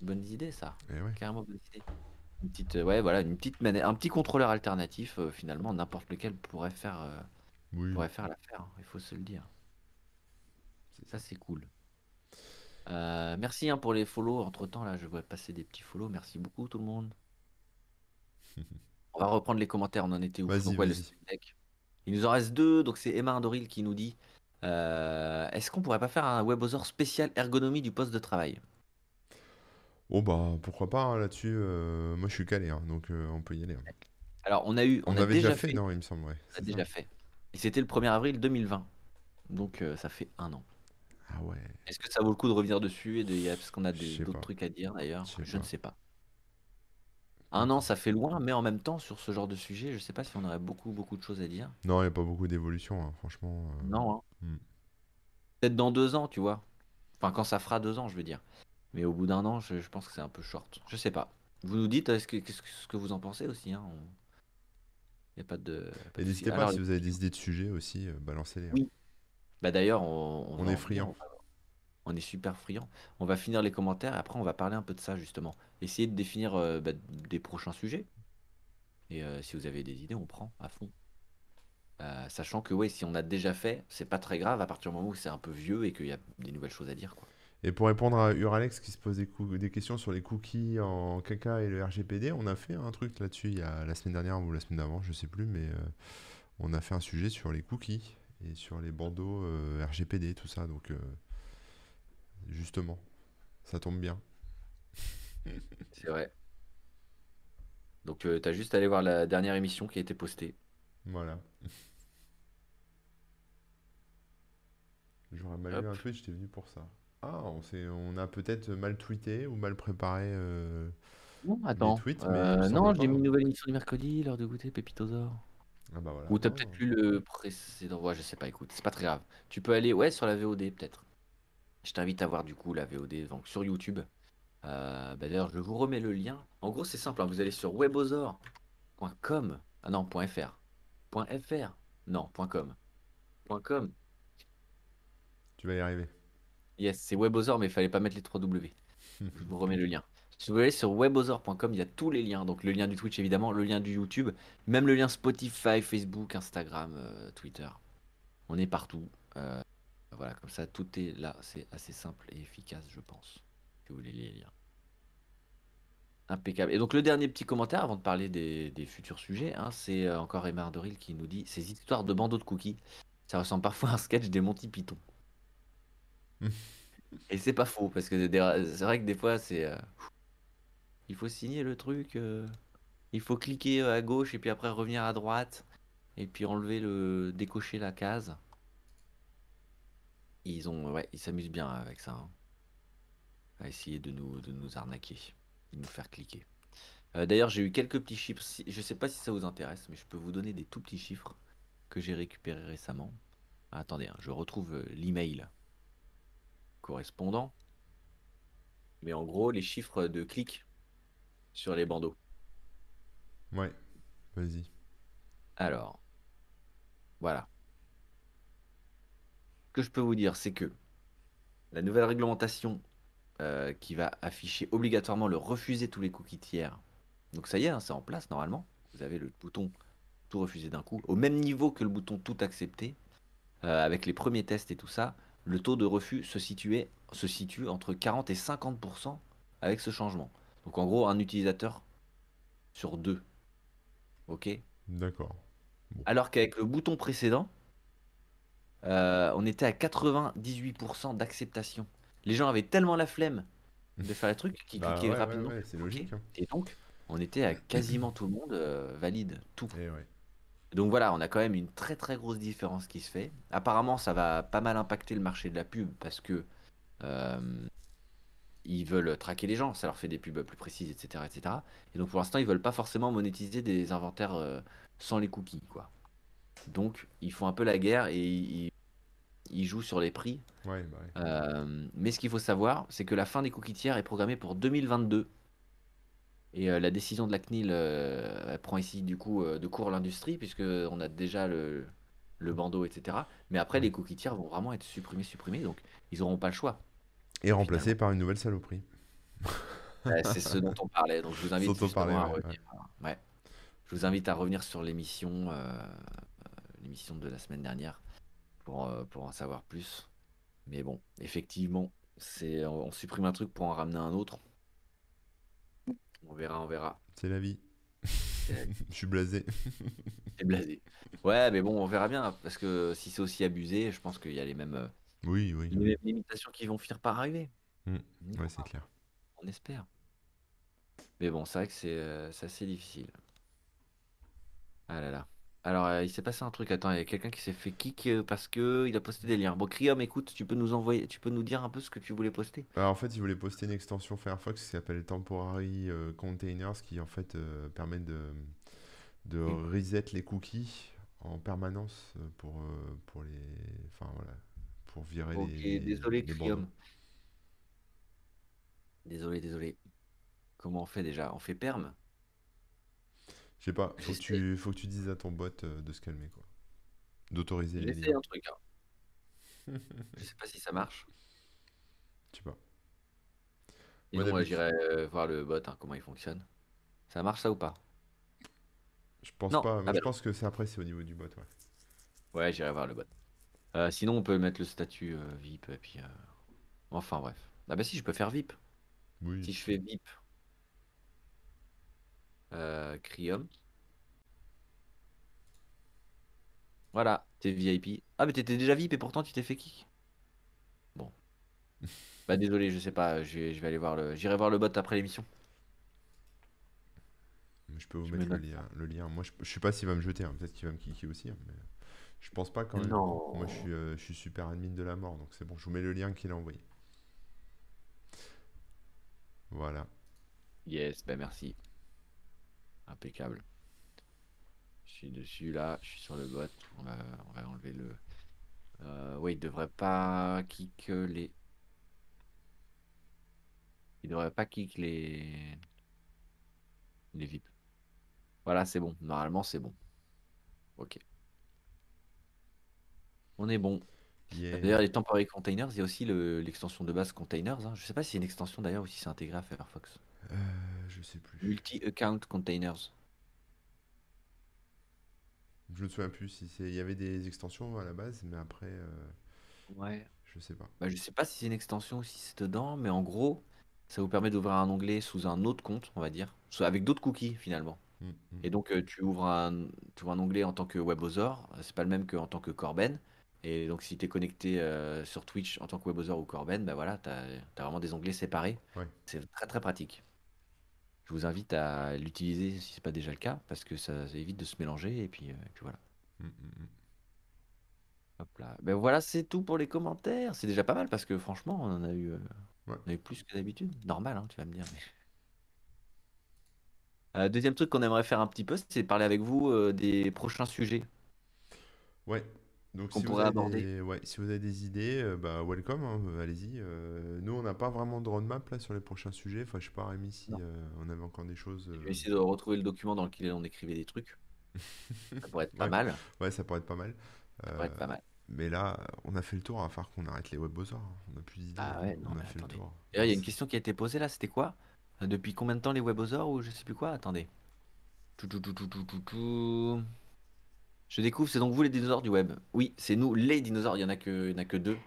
Bonne idée ça. Ouais. Carrément bonne idée. Une petite, ouais, voilà, une petite un petit contrôleur alternatif, finalement, n'importe lequel pourrait faire, l'affaire. Hein, il faut se le dire. Ça c'est cool. Merci hein, pour les follow. Entre temps là, je vois passer des petits follow. Merci beaucoup tout le monde. On va reprendre les commentaires. On en était où? Donc, ouais, le Stream Deck. Il nous en reste deux. Donc c'est Emma Andoril qui nous dit est-ce qu'on pourrait pas faire un Webozor spécial ergonomie du poste de travail? Oh bah pourquoi pas hein, là-dessus. Moi je suis calé, hein, donc on peut y aller. Hein. Alors on a eu, on avait déjà fait, non il me semble. Ouais, on a déjà fait. Et c'était le 1er avril 2020. Donc ça fait un an. Ah ouais. Est-ce que ça vaut le coup de revenir dessus et de... Parce qu'on a d'autres trucs à dire d'ailleurs. Je ne sais pas. Un an, ça fait loin, mais en même temps, sur ce genre de sujet, je sais pas si on aurait beaucoup de choses à dire. Non, il n'y a pas beaucoup d'évolution, hein, franchement. Non. Hein. Peut-être dans 2 ans, tu vois. Enfin, quand ça fera 2 ans, je veux dire. Mais au bout d'un an, je pense que c'est un peu short. Je sais pas. Vous nous dites ce que vous en pensez aussi. Hein. Il n'y a pas de... Et n'hésitez pas, si vous avez des idées de sujets aussi, balancez-les. Hein. Oui. Bah d'ailleurs, on est friands. On est super friands. On va finir les commentaires et après on va parler un peu de ça justement. Essayer de définir des prochains sujets. Et si vous avez des idées, on prend à fond. Sachant que ouais, si on a déjà fait, c'est pas très grave à partir du moment où c'est un peu vieux et qu'il y a des nouvelles choses à dire. Quoi. Et pour répondre à Uralex qui se pose des questions sur les cookies en caca et le RGPD, on a fait un truc là-dessus il y a la semaine dernière ou la semaine d'avant, je sais plus, mais on a fait un sujet sur les cookies et sur les bandeaux RGPD, tout ça. Donc... justement, ça tombe bien. C'est vrai. Donc t'as juste à aller voir la dernière émission qui a été postée. Voilà. J'aurais mal lu un tweet, j'étais venu pour ça. Ah, on a peut-être mal tweeté ou mal préparé non, attends. Les tweets. Mais non, j'ai mis une nouvelle émission du mercredi, l'heure de goûter, Pepitozor. Ah bah voilà. Ou t'as peut-être lu le précédent. Ouais, je sais pas, écoute, c'est pas très grave. Tu peux aller sur la VOD peut-être. Je t'invite à voir du coup la VOD donc, sur YouTube. Bah, d'ailleurs, je vous remets le lien. En gros, c'est simple. Hein, vous allez sur webozor.com. Ah non, .fr. .fr. Non, .com. .com. Tu vas y arriver. Yes, c'est Webozor, mais il fallait pas mettre les 3W. Je vous remets le lien. Si vous allez sur webozor.com, il y a tous les liens. Donc le lien du Twitch, évidemment, le lien du YouTube, même le lien Spotify, Facebook, Instagram, Twitter. On est partout. Voilà, comme ça, tout est là. C'est assez simple et efficace, je pense. Si vous voulez les lire. Impeccable. Et donc, le dernier petit commentaire, avant de parler des futurs sujets, hein, c'est encore Emma Ardoril qui nous dit « Ces histoires de bandeaux de cookies, ça ressemble parfois à un sketch des Monty Python. » Et c'est pas faux, parce que c'est vrai que des fois, c'est... il faut signer le truc. Il faut cliquer à gauche et puis après revenir à droite. Et puis enlever décocher la case. Ils s'amusent bien avec ça. Hein. À essayer de nous arnaquer, de nous faire cliquer. D'ailleurs, j'ai eu quelques petits chiffres. Je ne sais pas si ça vous intéresse, mais je peux vous donner des tout petits chiffres que j'ai récupérés récemment. Ah, attendez, hein, je retrouve l'email correspondant. Mais en gros, les chiffres de clics sur les bandeaux. Ouais, vas-y. Alors, voilà. Ce que je peux vous dire, c'est que la nouvelle réglementation qui va afficher obligatoirement le refuser tous les cookies tiers, donc ça y est, hein, c'est en place normalement. Vous avez le bouton tout refuser d'un coup, au même niveau que le bouton tout accepter, avec les premiers tests et tout ça, le taux de refus se situe entre 40 et 50% avec ce changement. Donc en gros, un utilisateur sur 2. Ok. D'accord. Bon. Alors qu'avec le bouton précédent, on était à 98% d'acceptation. Les gens avaient tellement la flemme de faire les trucs qu'ils cliquaient rapidement. Ouais, c'est logique. Hein. Et donc, on était à quasiment tout le monde valide tout. Et ouais. Donc voilà, on a quand même une très très grosse différence qui se fait. Apparemment, ça va pas mal impacter le marché de la pub parce que ils veulent traquer les gens. Ça leur fait des pubs plus précises, etc., etc. Et donc pour l'instant, ils veulent pas forcément monétiser des inventaires sans les cookies, quoi. Donc, ils font un peu la guerre et ils il joue sur les prix. Ouais, bah ouais. Mais ce qu'il faut savoir, c'est que la fin des cookies tiers est programmée pour 2022. Et la décision de la CNIL elle prend ici du coup de court l'industrie, puisqu'on a déjà le bandeau, etc. Mais après, les cookies tiers vont vraiment être supprimés, donc ils n'auront pas le choix. Et remplacés par une nouvelle saloperie. C'est ce dont on parlait, donc je vous invite à revenir. Ouais. Ouais. Je vous invite à revenir sur l'émission de la semaine dernière pour en savoir plus. Mais bon, effectivement, on supprime un truc pour en ramener un autre. On verra. C'est la vie. Je suis blasé. T'es blasé. Ouais, mais bon, on verra bien, parce que si c'est aussi abusé, je pense qu'il y a les mêmes, les mêmes limitations qui vont finir par arriver. Ouais, c'est clair. On espère. Mais bon, c'est vrai que c'est assez difficile. Ah là là. Alors, il s'est passé un truc. Attends, il y a quelqu'un qui s'est fait kick parce qu'il a posté des liens. Bon, Crium, écoute, tu peux nous dire un peu ce que tu voulais poster ? Alors, en fait, il voulait poster une extension Firefox qui s'appelle Temporary Containers, qui en fait permet de reset les cookies en permanence pour les, enfin voilà, pour virer les. Désolé, Crium. Désolé. Comment on fait déjà ? On fait perm ? Je sais pas, faut que tu dises à ton bot de se calmer, quoi. D'autoriser les liens. J'essaie un truc, hein. Je sais pas si ça marche. Je sais pas. Et moi, j'irai voir le bot, hein, comment il fonctionne. Ça marche, ça, ou pas ? Je pense pas, mais je pense que après, c'est au niveau du bot, ouais. Ouais, j'irai voir le bot. Sinon, on peut mettre le statut VIP, et puis... Enfin, bref. Ah bah si, je peux faire VIP. Oui. Si je fais VIP... Crium. Voilà, t'es VIP. Ah mais t'étais déjà VIP et pourtant tu t'es fait kick. Bon. Bah désolé, je sais pas, je vais aller voir j'irai voir le bot après l'émission. Je peux vous mettre le lien. Moi je sais pas s'il va me jeter, hein. Peut-être qu'il va me kicker aussi, hein, mais je pense pas quand même. Non. Moi je suis super admin de la mort, donc c'est bon, je vous mets le lien qu'il a envoyé. Voilà. Yes, bah merci. Impeccable. Je suis dessus là, je suis sur le bot. On va enlever le. Oui, il devrait pas kick les VIP. Voilà, c'est bon. Normalement, c'est bon. Ok. On est bon. Yeah. D'ailleurs, les temporary containers, il y a aussi l'extension de base containers. Hein. Je sais pas si c'est une extension d'ailleurs ou si c'est intégré à Firefox. Je sais plus. Multi-account containers. Je ne me souviens plus si il y avait des extensions à la base, mais après. Ouais. Je sais pas. Bah, je sais pas si c'est une extension ou si c'est dedans, mais en gros, ça vous permet d'ouvrir un onglet sous un autre compte, on va dire, avec d'autres cookies finalement. Et donc tu ouvres un onglet en tant que Webozor, c'est pas le même qu'en tant que Corben. Et donc si tu es connecté sur Twitch en tant que Webozor ou Corben, bah voilà, t'as vraiment des onglets séparés. Ouais. C'est très très pratique. Je vous invite à l'utiliser si c'est pas déjà le cas, parce que ça évite de se mélanger, et puis voilà. Hop là. Ben voilà, c'est tout pour les commentaires. C'est déjà pas mal, parce que franchement, on en a eu, plus que d'habitude. Normal, hein, tu vas me dire. Mais... deuxième truc qu'on aimerait faire un petit peu, c'est parler avec vous des prochains sujets. Ouais. Donc si vous, si vous avez des idées, bah welcome, hein, allez-y. Nous, on n'a pas vraiment de roadmap là, sur les prochains sujets. Enfin, je sais pas, Rémi, si on avait encore des choses... Je vais essayer de retrouver le document dans lequel on écrivait des trucs. Ça pourrait être pas mal. Ouais, ça pourrait être pas mal. Mais là, on a fait le tour, à falloir qu'on arrête les Webozor. On n'a plus d'idées. Ah ouais, on a fait le tour. Il y a une question qui a été posée là, c'était quoi ? Depuis combien de temps les Webozor ou je sais plus quoi ? Attendez. Je découvre, c'est donc vous les dinosaures du web. Oui, c'est nous les dinosaures, il n'y en a que deux.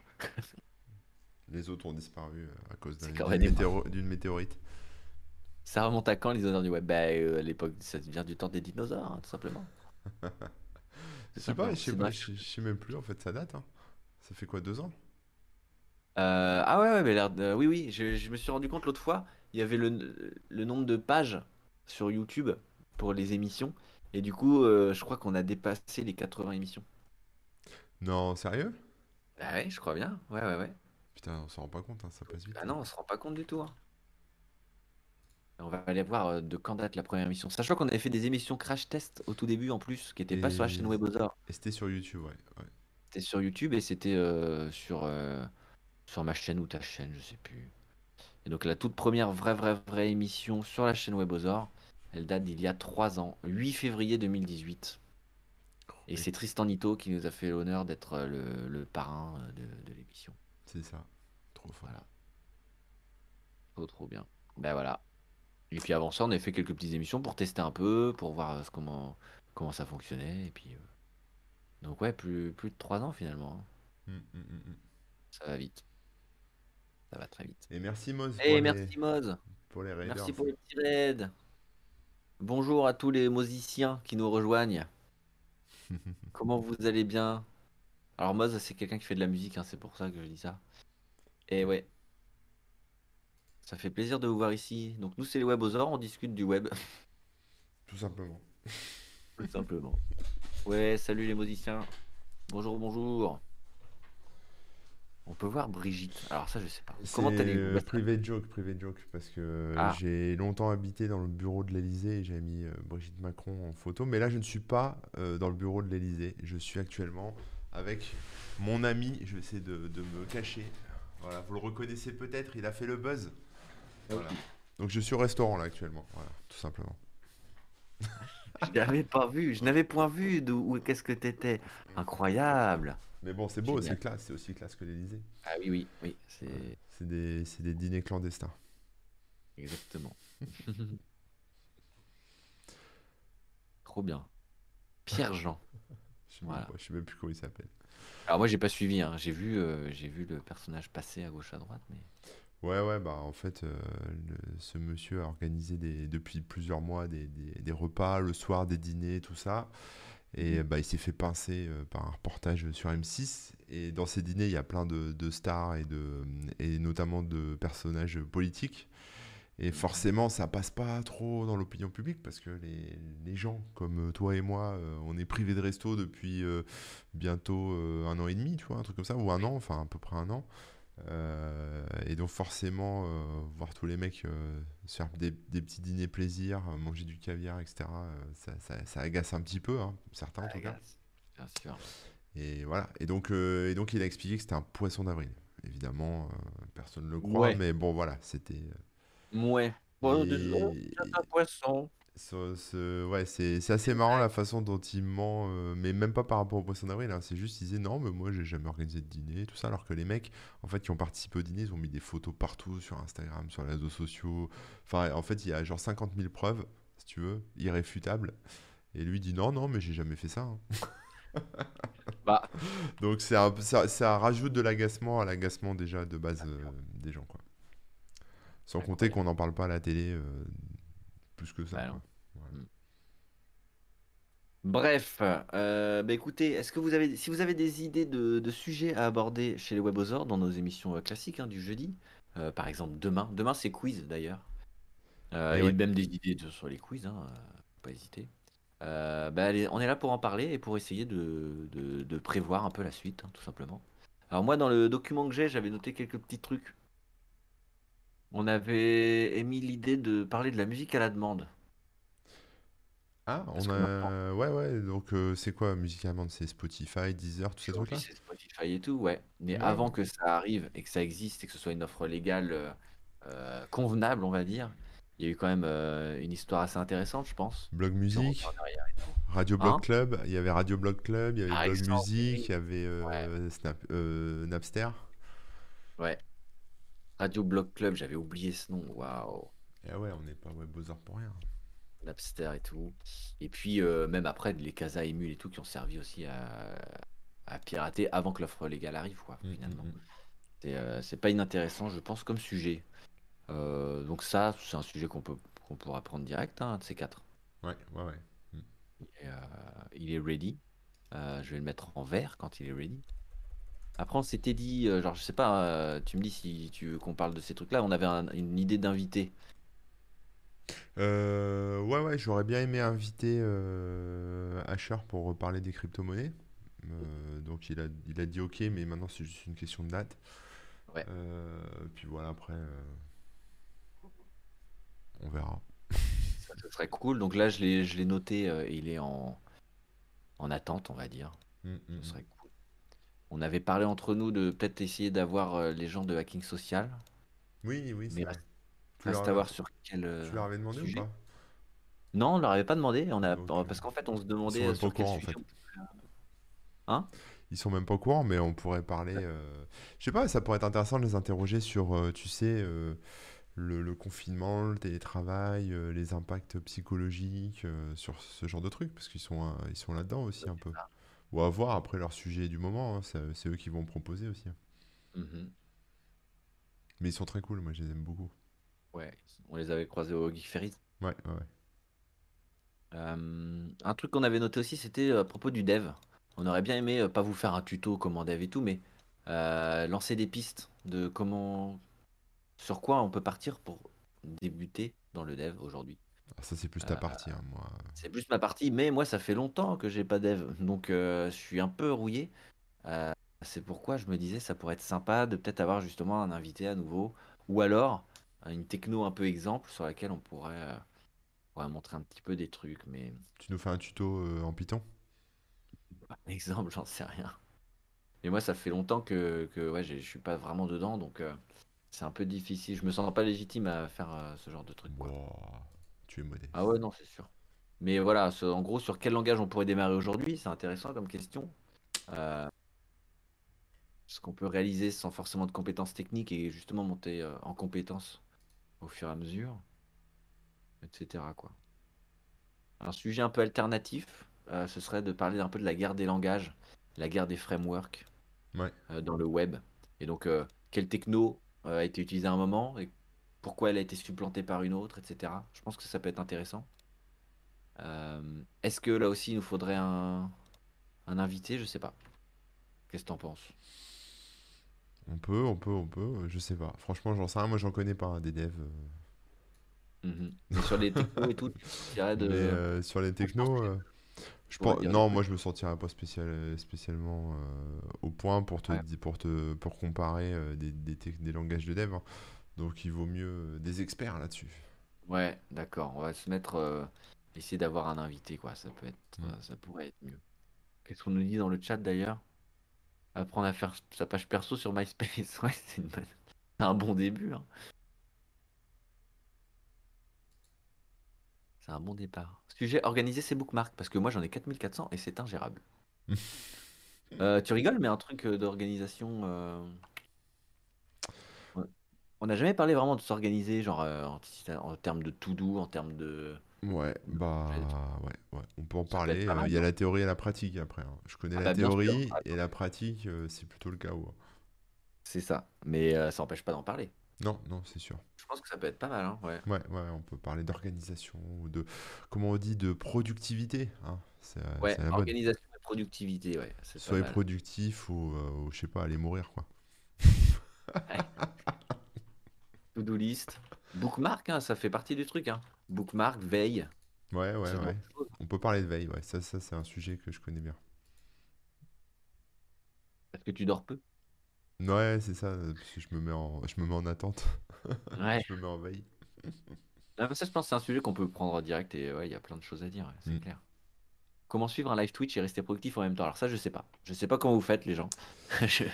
Les autres ont disparu à cause d'une météorite. Ça remonte à quand les dinosaures du web ? Bah à l'époque, ça vient du temps des dinosaures, hein, tout simplement. Je sais même plus en fait, ça date. Hein. Ça fait quoi, 2 ans ? Ah ouais, mais oui, je me suis rendu compte l'autre fois, il y avait le nombre de pages sur YouTube pour les émissions. Et du coup, je crois qu'on a dépassé les 80 émissions. Non, sérieux ? Bah ouais, je crois bien. Ouais. Putain, on s'en rend pas compte, hein, ça passe vite. Ah non, on se rend pas compte du tout. Hein. On va aller voir de quand date la première émission. Sachant qu'on avait fait des émissions crash test au tout début en plus, qui n'étaient pas sur la chaîne Webozor. Et c'était sur YouTube, ouais. C'était sur YouTube et c'était sur ma chaîne ou ta chaîne, je sais plus. Et donc la toute première vraie émission sur la chaîne Webozor, elle date d'il y a 3 ans, 8 février 2018. Et c'est Tristan Nito qui nous a fait l'honneur d'être le parrain de l'émission. C'est ça, trop fort. Voilà. Trop bien. Ben voilà. Et puis avant ça, on a fait quelques petites émissions pour tester un peu, pour voir comment ça fonctionnait. Et puis donc ouais, plus de 3 ans finalement. Ça va vite. Ça va très vite. Et merci Moz. Pour les raiders. Merci pour les petits raids. Bonjour à tous les moziciens qui nous rejoignent. Comment vous allez bien? Alors Moz, c'est quelqu'un qui fait de la musique, hein, c'est pour ça que je dis ça. Et ouais. Ça fait plaisir de vous voir ici. Donc nous, c'est les Webozor, on discute du web. Tout simplement. Tout simplement. Ouais, salut les musiciens. Bonjour, bonjour. On peut voir Brigitte. Alors ça, je sais pas. Comment t'as les... Private joke, parce que j'ai longtemps habité dans le bureau de l'Elysée et j'avais mis Brigitte Macron en photo. Mais là, je ne suis pas dans le bureau de l'Elysée. Je suis actuellement avec mon ami. Je vais essayer de me cacher. Voilà, vous le reconnaissez peut-être, il a fait le buzz. Voilà. Donc je suis au restaurant là actuellement, voilà, tout simplement. Je n'avais point vu d'où qu'est-ce que t'étais. Incroyable. Mais bon, c'est beau, c'est classe, c'est aussi classe que l'Elysée. Ah oui. C'est des dîners clandestins. Exactement. Trop bien. Pierre-Jean. Je sais même plus comment il s'appelle. Alors moi j'ai pas suivi, hein. J'ai vu le personnage passer à gauche à droite, mais. Ouais, bah en fait ce monsieur a organisé depuis plusieurs mois des repas, le soir, des dîners, tout ça. Et bah il s'est fait pincer par un reportage sur M6. Et dans ces dîners il y a plein de stars et notamment de personnages politiques. Et forcément, ça passe pas trop dans l'opinion publique parce que les gens comme toi et moi, on est privés de resto depuis bientôt 1 an et demi, tu vois, un truc comme ça, ou 1 an, enfin à peu près 1 an. Et donc forcément, voir tous les mecs se faire des petits dîners plaisir, manger du caviar, etc., ça agace un petit peu, hein, certains en tout cas. Bien sûr. Et voilà. Et donc, il a expliqué que c'était un poisson d'avril. Évidemment, personne ne le croit, mais bon, voilà, c'était... Ouais, un poisson. C'est assez marrant la façon dont il ment, mais même pas par rapport au poisson d'avril, hein, c'est juste, il disait non, mais moi j'ai jamais organisé de dîner, tout ça, alors que les mecs, en fait, qui ont participé au dîner, ils ont mis des photos partout sur Instagram, sur les réseaux sociaux. Enfin, en fait, il y a genre 50 000 preuves, si tu veux, irréfutables. Et lui dit non, mais j'ai jamais fait ça. Hein. Bah. Donc, ça rajoute de l'agacement à l'agacement déjà de base des gens, quoi. Sans compter qu'on n'en parle pas à la télé plus que ça. Voilà. Bref, bah écoutez, si vous avez des idées de sujets à aborder chez les Webozor dans nos émissions classiques, hein, du jeudi, par exemple demain c'est quiz d'ailleurs, et même des idées sur les quiz, hein, faut pas hésiter. On est là pour en parler et pour essayer de prévoir un peu la suite, hein, tout simplement. Alors moi, dans le document que j'avais noté quelques petits trucs. On avait émis l'idée de parler de la musique à la demande. Ah, donc c'est quoi musique à la demande? C'est Spotify, Deezer, tous ces trucs-là? C'est Spotify et tout, ouais. Mais avant que ça arrive et que ça existe et que ce soit une offre légale convenable, on va dire, il y a eu quand même une histoire assez intéressante, je pense. Blog Musique, Radio Blog Club, il y avait Radio Blog Club, il y avait Blog Musique, il y avait Napster. Ouais. Radio Blog Club, j'avais oublié ce nom, waouh. Ah ouais, on n'est pas Webozor pour rien. Napster et tout. Et puis, même après, les Casa Emule et tout qui ont servi aussi à pirater avant que l'offre légale arrive, quoi, finalement. C'est pas inintéressant, je pense, comme sujet. Donc, ça, c'est un sujet qu'on pourra prendre direct, hein, de ces 4. Ouais. Et, il est ready. Je vais le mettre en vert quand il est ready. Après, on s'était dit, genre, je sais pas, tu me dis si tu veux qu'on parle de ces trucs-là, on avait une idée d'invité. Ouais, j'aurais bien aimé inviter Hasheur pour parler des crypto-monnaies. Donc, il a dit OK, mais maintenant, c'est juste une question de date. Ouais. Puis voilà, après, on verra. Ça serait cool. Donc là, je l'ai noté, il est en attente, on va dire. Ce serait cool. On avait parlé entre nous de peut-être essayer d'avoir les gens de hacking social. Oui, oui, c'est vrai. Tu leur avais demandé sujet. Ou pas? Non, on ne leur avait pas demandé. On a... okay. Parce qu'en fait, on se demandait sur quel sujet. En fait. Hein? Ils sont même pas au courant, mais on pourrait parler... Je sais pas, ça pourrait être intéressant de les interroger sur, tu sais, le confinement, le télétravail, les impacts psychologiques, sur ce genre de trucs, parce qu'ils sont, ils sont là-dedans aussi un peu. Ou à voir après leur sujet du moment, hein, c'est eux qui vont proposer aussi. Mm-hmm. Mais ils sont très cool, moi je les aime beaucoup. Ouais, on les avait croisés au Geek Ferry. Ouais, ouais, ouais. Un truc qu'on avait noté aussi, c'était à propos du dev. On aurait bien aimé, pas vous faire un tuto comment dev et tout, mais lancer des pistes de comment, sur quoi on peut partir pour débuter dans le dev aujourd'hui. Alors ça c'est plus ta partie, hein, moi. C'est plus ma partie, mais moi ça fait longtemps que j'ai pas dev, donc je suis un peu rouillé. C'est pourquoi je me disais ça pourrait être sympa de peut-être avoir justement un invité à nouveau, ou alors une techno un peu exemple sur laquelle on pourrait montrer un petit peu des trucs. Mais tu nous fais un tuto en Python ? Par exemple, j'en sais rien. Mais moi, ça fait longtemps que ouais, je suis pas vraiment dedans, donc c'est un peu difficile. Je me sens pas légitime à faire ce genre de truc. Quoi. Wow, tu es modeste. Ah ouais, non, c'est sûr. Mais voilà, en gros, sur quel langage on pourrait démarrer aujourd'hui, c'est intéressant comme question. Ce qu'on peut réaliser sans forcément de compétences techniques et justement monter en compétences au fur et à mesure, etc. Quoi. Un sujet un peu alternatif. Ce serait de parler un peu de la guerre des langages, la guerre des frameworks, ouais. Dans le web. Et donc, quelle techno a été utilisée à un moment et pourquoi elle a été supplantée par une autre, etc. Je pense que ça peut être intéressant. Est-ce que là aussi, il nous faudrait un invité? Je sais pas. Qu'est-ce que t'en penses? On peut. Je sais pas. Franchement, j'en sais rien. Moi, j'en connais pas des devs. Sur les technos et tout. Sur les technos... Non, moi je me sentirais pas spécialement au point pour comparer des langages de dev. Hein. Donc il vaut mieux des experts là-dessus. Ouais, d'accord. On va se mettre essayer d'avoir un invité, quoi. Ça pourrait être mieux. Qu'est-ce qu'on nous dit dans le chat d'ailleurs? Apprendre à faire sa page perso sur MySpace. Ouais, c'est un bon début. Hein. C'est un bon départ. Sujet, organiser ses bookmarks, parce que moi j'en ai 4400 et c'est ingérable. Tu rigoles, mais un truc d'organisation... On n'a jamais parlé vraiment de s'organiser, genre en termes de to-do, en termes de... Ouais, bah ouais. On peut en parler. Il y a la théorie et la pratique après. Hein. Je connais la théorie et la pratique, c'est plutôt le chaos. C'est ça, mais ça n'empêche pas d'en parler. Non, c'est sûr. Je pense que ça peut être pas mal, hein, ouais. Ouais, on peut parler d'organisation, de, comment on dit, de productivité, hein. Ouais, c'est organisation et productivité, ouais. Soyez productif ou je sais pas, aller mourir, quoi. To-do list, bookmark, hein, ça fait partie du truc, hein. Bookmark, veille. Ouais. On peut parler de veille, ouais. Ça c'est un sujet que je connais bien. Est-ce que tu dors peu? Ouais, c'est ça, parce que je me mets en attente. Ouais. Je me mets en veille. Non, ça, je pense que c'est un sujet qu'on peut prendre en direct et ouais, il y a plein de choses à dire, c'est clair. Comment suivre un live Twitch et rester productif en même temps? Alors ça, je sais pas. Je sais pas comment vous faites, les gens. Je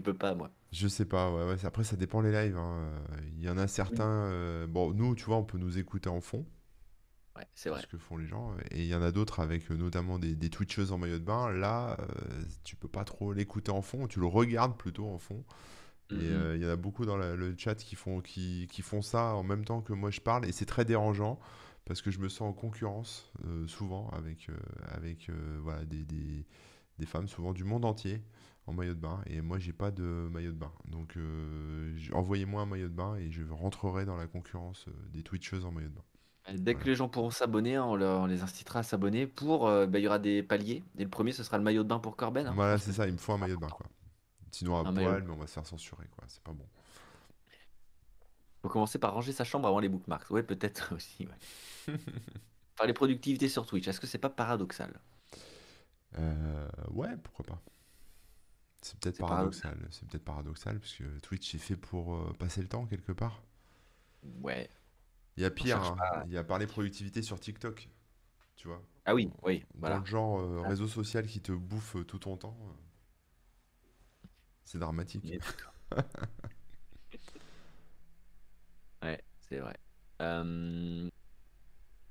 peux pas, moi. Je sais pas, ouais. Après, ça dépend les lives. Hein. Il y en a certains... Bon, nous, tu vois, on peut nous écouter en fond. Ouais, c'est vrai. Ce que font les gens. Et il y en a d'autres avec notamment des twitcheuses en maillot de bain. Là, tu peux pas trop l'écouter en fond, tu le regardes plutôt en fond. Et il y en a beaucoup dans le chat qui font ça en même temps que moi je parle. Et c'est très dérangeant parce que je me sens en concurrence souvent avec voilà, des femmes, souvent du monde entier, en maillot de bain. Et moi, j'ai pas de maillot de bain. Donc, envoyez-moi un maillot de bain et je rentrerai dans la concurrence des twitcheuses en maillot de bain. Dès que les gens pourront s'abonner, on les incitera à s'abonner. Il y aura des paliers. Et le premier, ce sera le maillot de bain pour Corben. Hein, voilà, c'est ça. Il me faut un maillot de bain. Quoi. Sinon, à poil, mais on va se faire censurer. Quoi. C'est pas bon. Faut commencer par ranger sa chambre avant les bookmarks. Ouais, peut-être aussi. Ouais. Parler productivité sur Twitch. Est-ce que c'est pas paradoxal? Ouais, pourquoi pas. C'est peut-être paradoxal. C'est peut-être paradoxal parce que Twitch est fait pour passer le temps quelque part. Ouais. Il y a pire, hein. Il y a parler productivité sur TikTok, tu vois. Ah oui, voilà. Dans le genre réseau social qui te bouffe tout ton temps. C'est dramatique. Ouais, c'est vrai.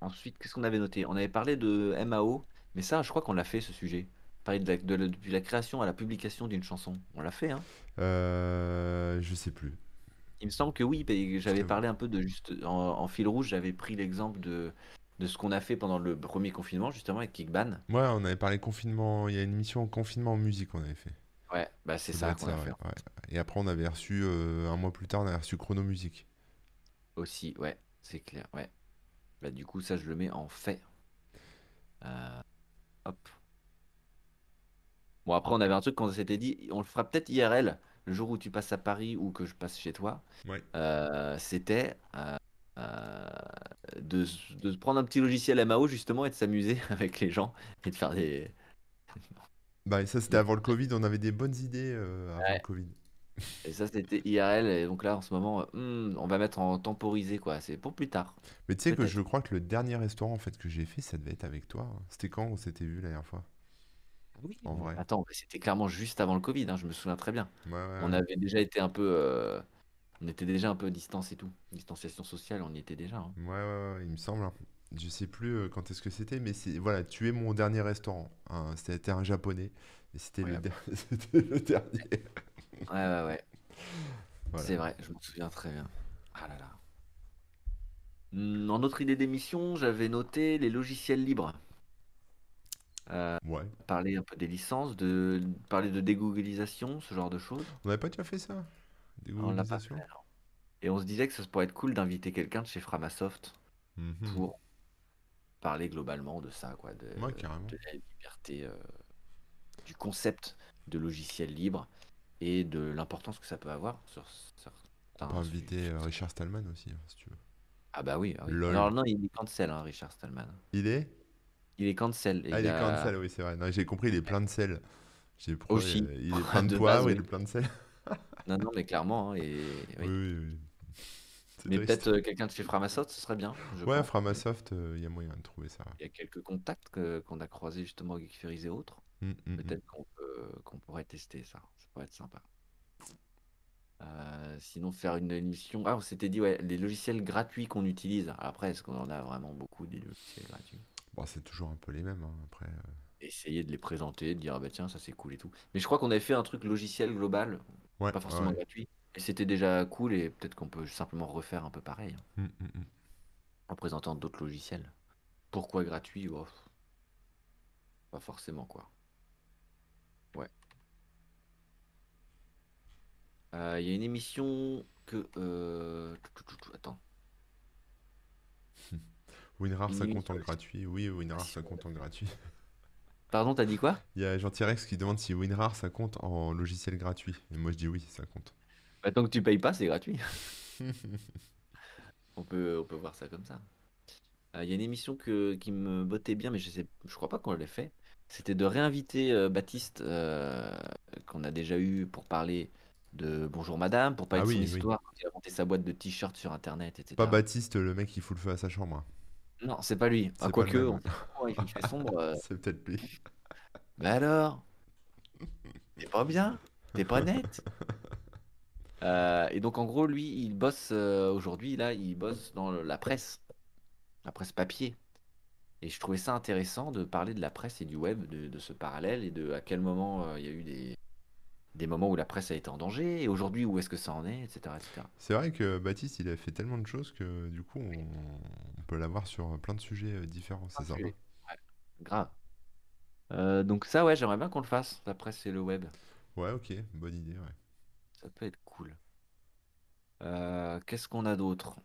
Ensuite, qu'est-ce qu'on avait noté? On avait parlé de MAO, mais ça, je crois qu'on l'a fait, ce sujet. Parler depuis la création à la publication d'une chanson. On l'a fait, hein? Je sais plus. Il me semble que oui, j'avais parlé un peu de juste en fil rouge, j'avais pris l'exemple de ce qu'on a fait pendant le premier confinement, justement, avec Kickban. Ouais, on avait parlé confinement, il y a une émission confinement en musique qu'on avait fait. Ouais, bah c'est ça qu'on a fait. Ouais. Et après, on avait reçu, un mois plus tard, on avait reçu Chrono Musique. Aussi, ouais, c'est clair, ouais. Bah du coup, ça, je le mets en fait. Hop. Bon, après, on avait un truc qu'on s'était dit, on le fera peut-être IRL, le jour où tu passes à Paris ou que je passe chez toi. Ouais. C'était... de prendre un petit logiciel MAO justement et de s'amuser avec les gens et de faire des... Bah et ça c'était avant le Covid, on avait des bonnes idées avant le Covid. Et ça c'était IRL et donc là en ce moment on va mettre en temporisé quoi, c'est pour plus tard. Mais tu sais que je crois que le dernier restaurant en fait que j'ai fait ça devait être avec toi. C'était quand on s'était vu la dernière fois? Oui, en vrai. Attends, c'était clairement juste avant le Covid, hein, je me souviens très bien. Ouais, ouais, on avait déjà été un peu... On était déjà un peu distance et tout. Distanciation sociale, on y était déjà. Hein. Ouais, il me semble. Je sais plus quand est-ce que c'était, mais voilà, tu es mon dernier restaurant. Hein. C'était un japonais. Et c'était le dernier. Ouais. Voilà. C'est vrai, je me souviens très bien. Ah là là. En autre idée d'émission, j'avais noté les logiciels libres. Ouais. Parler un peu des licences, parler de dégooglisation, ce genre de choses. On n'avait pas déjà fait ça? On l'a pas fait, alors. Et on se disait que ça pourrait être cool d'inviter quelqu'un de chez Framasoft pour parler globalement de ça, quoi, de la liberté, du concept de logiciel libre et de l'importance que ça peut avoir sur certains. On peut inviter Richard Stallman aussi, hein, si tu veux. Ah bah oui. Alors non, il est cancel, hein, Richard Stallman. Il est cancel. Ah, il est cancel, oui, c'est vrai. Non, j'ai compris, il est plein de sel. Aussi. Il est plein de poivre et il est plein de sel. Non, mais clairement. Hein, oui. Mais peut-être quelqu'un de chez Framasoft, ce serait bien. Ouais, Framasoft, il y a moyen de trouver ça. Il y a quelques contacts qu'on a croisés justement au Geekferries et autres. Peut-être qu'on pourrait tester ça. Ça pourrait être sympa. Sinon, faire une émission. Ah, on s'était dit, ouais, les logiciels gratuits qu'on utilise. Après, est-ce qu'on en a vraiment beaucoup des logiciels gratuits? Bon, c'est toujours un peu les mêmes. Hein, après. Essayer de les présenter, de dire, ah bah tiens, ça c'est cool et tout. Mais je crois qu'on avait fait un truc logiciel global. Ouais, pas forcément gratuit, et c'était déjà cool et peut-être qu'on peut simplement refaire un peu pareil en présentant d'autres logiciels. Pourquoi gratuit? Pas forcément quoi. Ouais. Y a une émission que... Attends. WinRAR ça compte en gratuit. Oui, WinRAR ça compte en gratuit. Pardon, t'as dit quoi? Il y a Gentirex qui demande si WinRAR ça compte en logiciel gratuit. Et moi je dis oui, ça compte. Bah, tant que tu payes pas, c'est gratuit. on peut voir ça comme ça. Il y a une émission qui me bottait bien, mais je crois pas qu'on l'ait fait. C'était de réinviter Baptiste, qu'on a déjà eu pour parler de Bonjour Madame, pour parler de son histoire, quand il a monté sa boîte de t-shirts sur internet, etc. Pas Baptiste, le mec qui fout le feu à sa chambre. Hein. Non, c'est pas lui. Ah, quoique, il fait sombre. C'est peut-être lui. Mais alors, t'es pas bien, t'es pas net. Et donc, en gros, lui, il bosse aujourd'hui, là, il bosse dans la presse papier. Et je trouvais ça intéressant de parler de la presse et du web, de ce parallèle et de à quel moment il y a eu des moments où la presse a été en danger, et aujourd'hui où est-ce que ça en est, etc. C'est vrai que Baptiste, il a fait tellement de choses que du coup, on peut l'avoir sur plein de sujets différents. C'est ça. Ouais, grave. Donc ça, ouais, j'aimerais bien qu'on le fasse, la presse et le web. Ouais, ok, bonne idée, ouais. Ça peut être cool. Qu'est-ce qu'on a d'autre?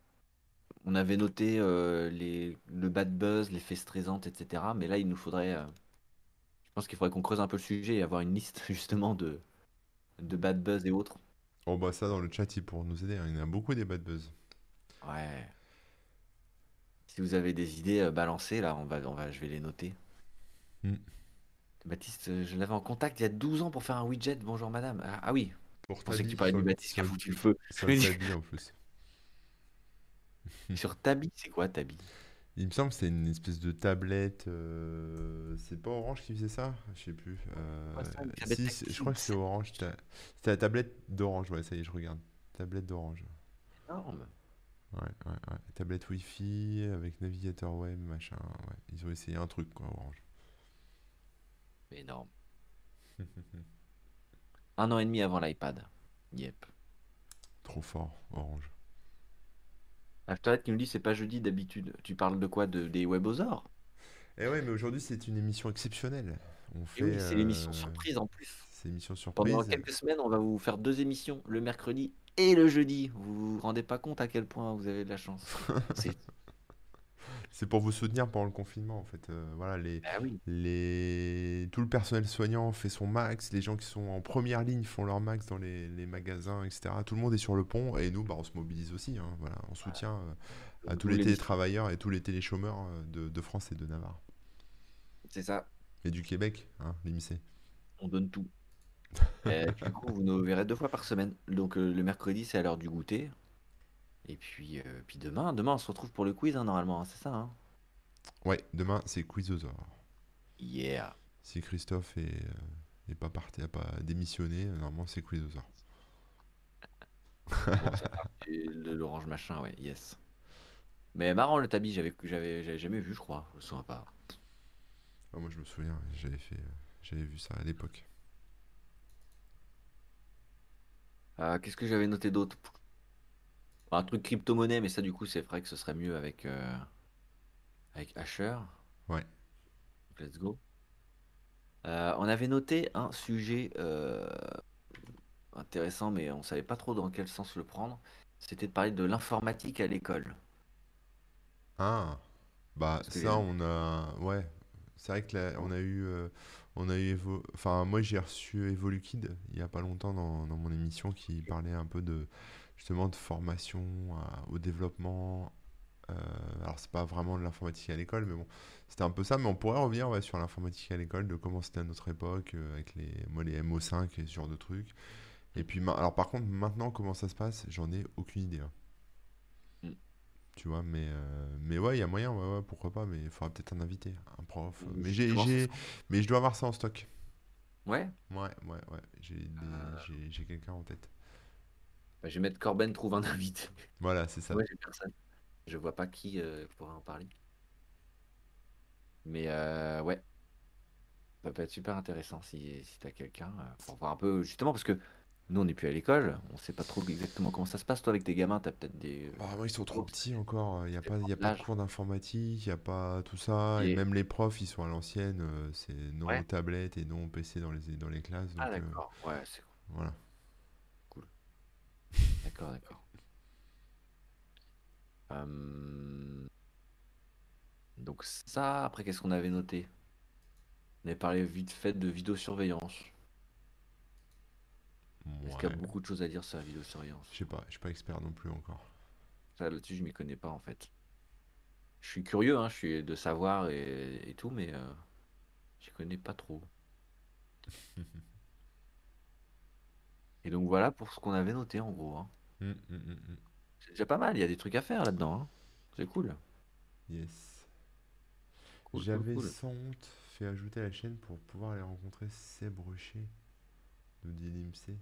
On avait noté le bad buzz, les fesses trésantes, etc. Mais là, il nous faudrait... je pense qu'il faudrait qu'on creuse un peu le sujet et avoir une liste, justement, de bad buzz et autres. Oh bah ça dans le chat ils pourront nous aider, hein. Il y en a beaucoup des bad buzz. Ouais. Si vous avez des idées balancées là, je vais les noter. Baptiste, je l'avais en contact il y a 12 ans pour faire un widget Bonjour Madame. Ah oui. Je pensais que tu parlais de Baptiste qui a foutu le feu. Sur Tabi en plus. Sur Tabi, c'est quoi Tabi? Il me semble que c'est une espèce de tablette. C'est pas Orange qui faisait ça? Je sais plus. Si, je crois que c'est Orange. C'était la tablette d'Orange. Ouais, ça y est, je regarde. Tablette d'Orange. Énorme. Ouais. Tablette Wi-Fi avec navigateur web, machin. Ouais. Ils ont essayé un truc, quoi, Orange. Énorme. 1 an et demi avant l'iPad. Yep. Trop fort, Orange. Afterlight qui nous dit c'est pas jeudi d'habitude. Tu parles de quoi, des Webozor? Eh ouais, mais aujourd'hui c'est une émission exceptionnelle. On fait, oui, c'est l'émission surprise en plus. C'est l'émission surprise. Pendant quelques semaines, on va vous faire 2 émissions, le mercredi et le jeudi. Vous vous rendez pas compte à quel point vous avez de la chance. C'est pour vous soutenir pendant le confinement, en fait. Voilà, tout le personnel soignant fait son max, les gens qui sont en première ligne font leur max dans les magasins, etc. Tout le monde est sur le pont et nous, bah, on se mobilise aussi. Hein, voilà, on soutient à tous les télétravailleurs et tous les téléchômeurs de France et de Navarre. C'est ça. Et du Québec, hein, l'IMC. On donne tout. Du coup, vous nous verrez 2 fois par semaine. Donc le mercredi, c'est à l'heure du goûter. Et puis demain on se retrouve pour le quiz, hein, normalement, hein, c'est ça, hein? Ouais, demain c'est Quizozor. Yeah. Si Christophe n'est pas parti, n'a pas démissionné, normalement c'est Quizozor. L'orange machin, ouais, yes. Mais marrant le tabi, j'avais jamais vu, je crois, je me souviens pas. Ah, moi je me souviens, j'avais vu ça à l'époque. Qu'est-ce que j'avais noté d'autre? Un truc crypto-monnaie, mais ça du coup c'est vrai que ce serait mieux avec Hasheur. Ouais. Let's go. On avait noté un sujet intéressant, mais on savait pas trop dans quel sens le prendre. C'était de parler de l'informatique à l'école. Ah, bah ça les... on a, ouais, c'est vrai que là, enfin moi j'ai reçu Evolukid il y a pas longtemps dans mon émission qui parlait un peu de justement de formation au développement. Alors c'est pas vraiment de l'informatique à l'école, mais bon, c'était un peu ça. Mais on pourrait revenir, ouais, sur l'informatique à l'école, de comment c'était à notre époque, avec les MO5 et ce genre de trucs. Et puis alors par contre maintenant comment ça se passe, j'en ai aucune idée, hein. Tu vois, mais ouais, il y a moyen, ouais, pourquoi pas, mais il faudra peut-être un invité, un prof. Mais je dois avoir ça en stock. Ouais, j'ai quelqu'un en tête. Je vais mettre Corben trouve un invité. Voilà, c'est ça. Ouais, j'ai personne. Je vois pas qui pourrait en parler. Mais ouais, ça peut être super intéressant si t'as quelqu'un pour voir un peu, justement, parce que nous on n'est plus à l'école, on sait pas trop exactement comment ça se passe. Toi avec tes gamins, t'as peut-être des... ils sont trop petits encore, il n'y a pas de cours d'informatique, il n'y a pas tout ça, et même les profs ils sont à l'ancienne, c'est non tablette et non PC dans les classes. Donc, ah d'accord, ouais, c'est cool. Voilà. D'accord. Donc ça, après, qu'est-ce qu'on avait noté? On avait parlé vite fait de vidéosurveillance. Ouais. Est-ce qu'il y a beaucoup de choses à dire sur la vidéosurveillance? Je sais pas, je suis pas expert non plus encore. Ça, là-dessus, je m'y connais pas en fait. Je suis curieux, hein, je suis de savoir et tout, mais je connais pas trop. Et donc voilà pour ce qu'on avait noté en gros, hein. C'est déjà pas mal, il y a des trucs à faire là-dedans, hein. C'est cool. Yes. J'avais sans honte fait ajouter à la chaîne pour pouvoir aller rencontrer Seb Rocher, nous dit l'IMC.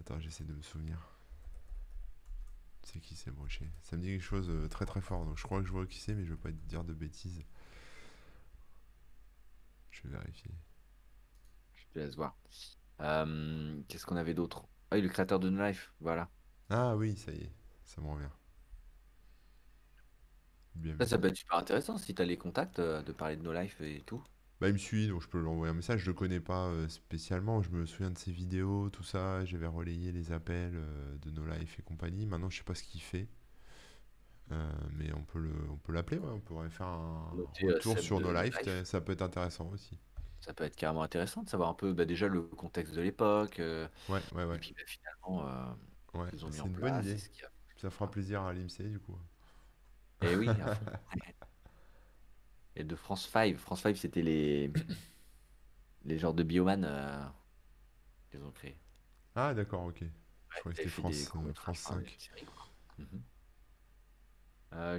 Attends, j'essaie de me souvenir. C'est qui Seb Rocher? Ça me dit quelque chose très très fort, donc je crois que je vois qui c'est, mais je veux pas te dire de bêtises. Je vais vérifier. Je te laisse voir. Qu'est-ce qu'on avait d'autre? Ah oui, le créateur de Nolife, voilà. Ah oui, ça y est, ça me revient. Ça peut être super intéressant si tu as les contacts, de parler de Nolife et tout. Bah, il me suit, donc je peux lui envoyer un message. Je le connais pas spécialement, je me souviens de ses vidéos, tout ça. J'avais relayé les appels de Nolife et compagnie. Maintenant, je sais pas ce qu'il fait. Mais on peut l'appeler, ouais. On pourrait faire un retour sur Nolife. Ça peut être intéressant aussi. Ça peut être carrément intéressant de savoir un peu, bah, déjà le contexte de l'époque. Ouais. Et puis bah, finalement, ils ont mis en place. Bonne idée. Ça fera plaisir à l'IMC du coup. Et oui. Et de France 5. France 5, c'était les genres de bioman qu'ils ont créés. Ah d'accord, ok. Ouais, je croyais que c'était France 5.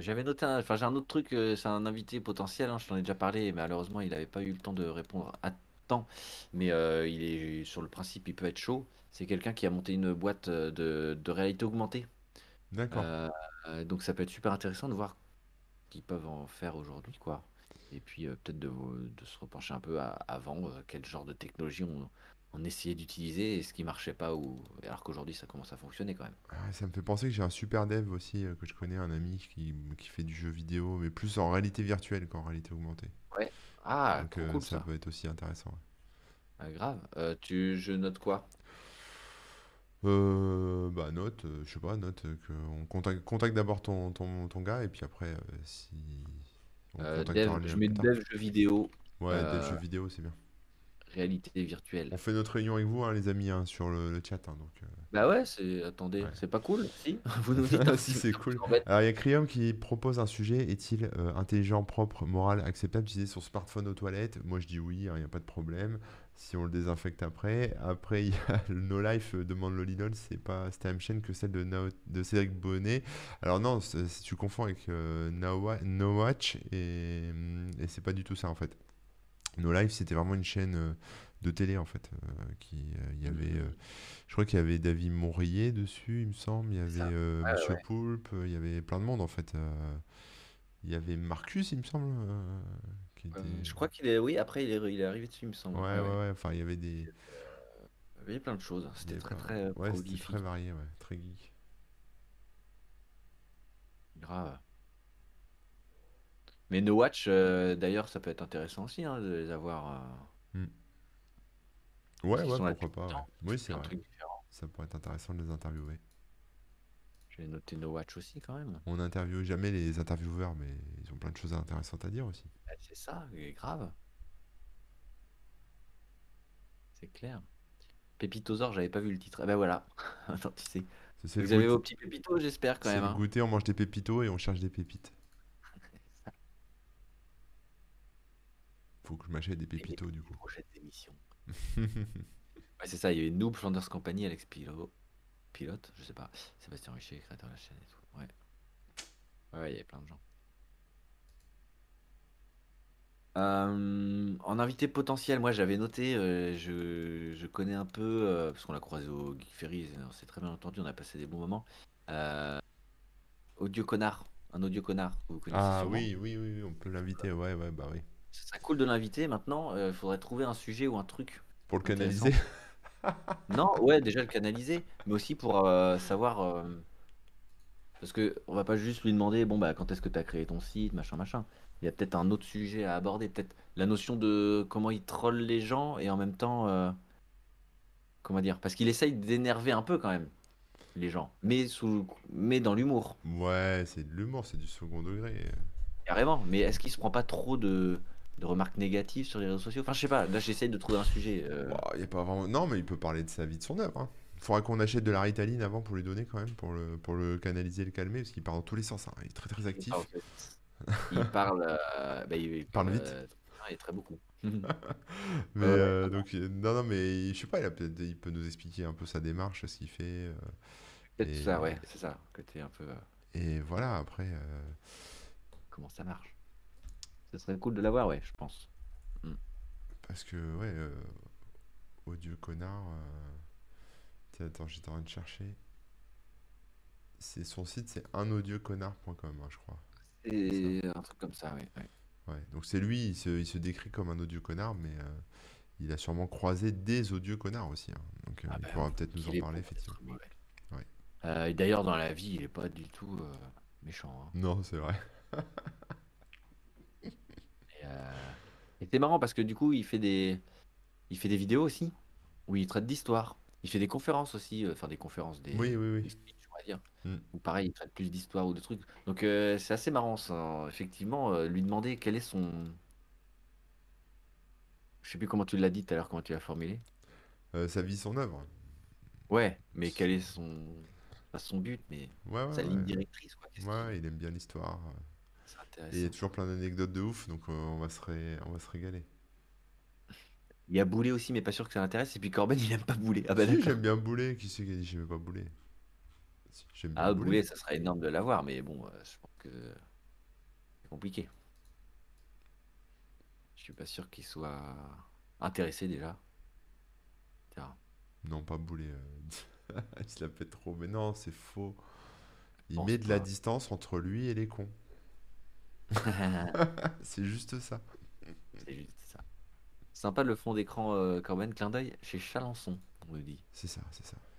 J'avais noté, enfin j'ai un autre truc, c'est un invité potentiel, hein, je t'en ai déjà parlé, mais malheureusement il n'avait pas eu le temps de répondre à temps, mais il est sur le principe, il peut être chaud. C'est quelqu'un qui a monté une boîte de réalité augmentée. D'accord. Donc ça peut être super intéressant de voir qu'ils peuvent en faire aujourd'hui, quoi. Et puis peut-être de se repencher un peu à, avant quel genre de technologie on essayait d'utiliser et ce qui marchait pas, ou alors qu'aujourd'hui ça commence à fonctionner quand même. Ah, ça me fait penser que j'ai un super dev aussi que je connais, un ami qui fait du jeu vidéo, mais plus en réalité virtuelle qu'en réalité augmentée. Ouais. Ah, donc, cool, ça peut être aussi intéressant. Ouais. Ah, grave. Je note quoi? Bah note, je sais pas, note qu'on contacte d'abord ton gars et puis après si on contacte, je mets dev jeu vidéo. Ouais, dev jeu vidéo, c'est bien. Réalité virtuelle. On fait notre réunion avec vous, hein, les amis, hein, sur le chat. Hein, donc, Bah ouais, attendez, ouais. C'est pas cool, si vous nous dites. Si, c'est cool. Alors, il y a Crium qui propose un sujet. Est-il intelligent, propre, moral, acceptable d'utiliser son smartphone aux toilettes? Moi, je dis oui, hein, il n'y a pas de problème. Si on le désinfecte après. Après, il y a le Nolife demande Lolidol. C'est pas cette même chaîne que celle de, Cédric Bonnet. Alors non, si tu confonds avec Nowatch, et c'est pas du tout ça, en fait. Nolife, c'était vraiment une chaîne de télé, en fait. Je crois qu'il y avait David Montrier dessus, il me semble. Il y avait Monsieur Poulpe, il y avait plein de monde, en fait. Il y avait Marcus, il me semble. Qui était... Je crois qu'il est... Oui, après, il est arrivé dessus, il me semble. Ouais. Enfin, il y avait des... Il y avait plein de choses. C'était très prolifique. C'était très varié, ouais. Très geek. Grave. Mais Nowatch, d'ailleurs, ça peut être intéressant aussi, hein, de les avoir. Ouais, pourquoi pas. Ouais. Oui, c'est vrai. Ça pourrait être intéressant de les interviewer. J'ai noté Nowatch aussi, quand même. On n'interviewe jamais les intervieweurs, mais ils ont plein de choses intéressantes à dire aussi. Bah, c'est ça, c'est grave. C'est clair. Pepitozor, j'avais pas vu le titre. Eh ben voilà. Attends, tu sais. Vous avez vos petits pépitos, j'espère, quand même. C'est le goûter, on mange des pépitos et on cherche des pépites. Faut que je m'achète des pépitos du coup. Prochaine émission. Ouais, c'est ça, il y a eu Noob, Flanders Company, Alex Pilote, je sais pas, Sébastien Richer, créateur de la chaîne et tout. Ouais, il y avait plein de gens. En invité potentiel, moi j'avais noté, je connais un peu, parce qu'on l'a croisé au Geek Ferries, on s'est très bien entendu, on a passé des bons moments. Audio Connard, un Audio Connard, vous connaissez. Ah oui, on peut l'inviter, ouais, bah oui. Ce serait cool de l'inviter. Maintenant, il faudrait trouver un sujet ou un truc. Pour le canaliser. Non, ouais, déjà le canaliser, mais aussi pour savoir... parce qu'on va pas juste lui demander, bon, bah, quand est-ce que tu as créé ton site, machin. Il y a peut-être un autre sujet à aborder, peut-être la notion de comment il troll les gens et en même temps... comment dire? Parce qu'il essaye d'énerver un peu quand même les gens, mais dans l'humour. Ouais, c'est de l'humour, c'est du second degré. Carrément, mais est-ce qu'il se prend pas trop de remarques négatives sur les réseaux sociaux? Enfin, je sais pas, là j'essaye de trouver un sujet. Y a pas vraiment... Non, mais il peut parler de sa vie, de son œuvre. Hein. Il faudra qu'on achète de la Ritaline avant pour lui donner quand même, pour le canaliser, le calmer, parce qu'il part dans tous les sens. Hein. Il est très très actif. Il parle vite. Il est très beaucoup. Mais donc, non, mais je sais pas, il peut nous expliquer un peu sa démarche, ce qu'il fait. Peut-être ça, ouais, c'est ça, côté un peu. Et voilà, après. Comment ça marche? Ce serait cool de l'avoir, ouais, je pense. Parce que, ouais, Audio Connard. Attends, j'étais en train de chercher. C'est son site, c'est unaudioconnard.com, hein, je crois. C'est un truc comme ça, ouais. Donc c'est lui, il se décrit comme un audio connard, mais il a sûrement croisé des audio connards aussi. Hein. Donc il pourra peut-être nous en parler, effectivement. Ouais. Et d'ailleurs, dans la vie, il est pas du tout méchant. Hein. Non, c'est vrai. Et c'est marrant parce que du coup il fait des vidéos aussi où il traite d'histoire, il fait des conférences aussi, enfin des conférences, des speeches, on va dire, ou pareil il traite plus d'histoire ou de trucs, donc c'est assez marrant ça, effectivement. Lui demander quel est son, je sais plus comment tu l'as dit tout à l'heure, comment tu l'as formulé, sa vie, son œuvre, ouais, mais quel est son but, mais sa ligne directrice, quoi. Il aime bien l'histoire. Et il y a toujours plein d'anecdotes de ouf, donc on va se régaler. Il y a Boulay aussi, mais pas sûr que ça l'intéresse. Et puis Corben, il aime pas Boulay. Ah bah si, j'aime bien Boulay. Qui c'est qui a dit j'aimais pas Boulay? Boulay, ça serait énorme de l'avoir, mais bon, je pense c'est compliqué. Je suis pas sûr qu'il soit intéressé déjà. Tiens. Non, pas Boulay. Il se la pète trop. Mais non, c'est faux. Il met de la distance entre lui et les cons. C'est juste ça. C'est juste ça. Sympa le fond d'écran quand même, clin d'œil chez Chalençon, on le dit. C'est ça,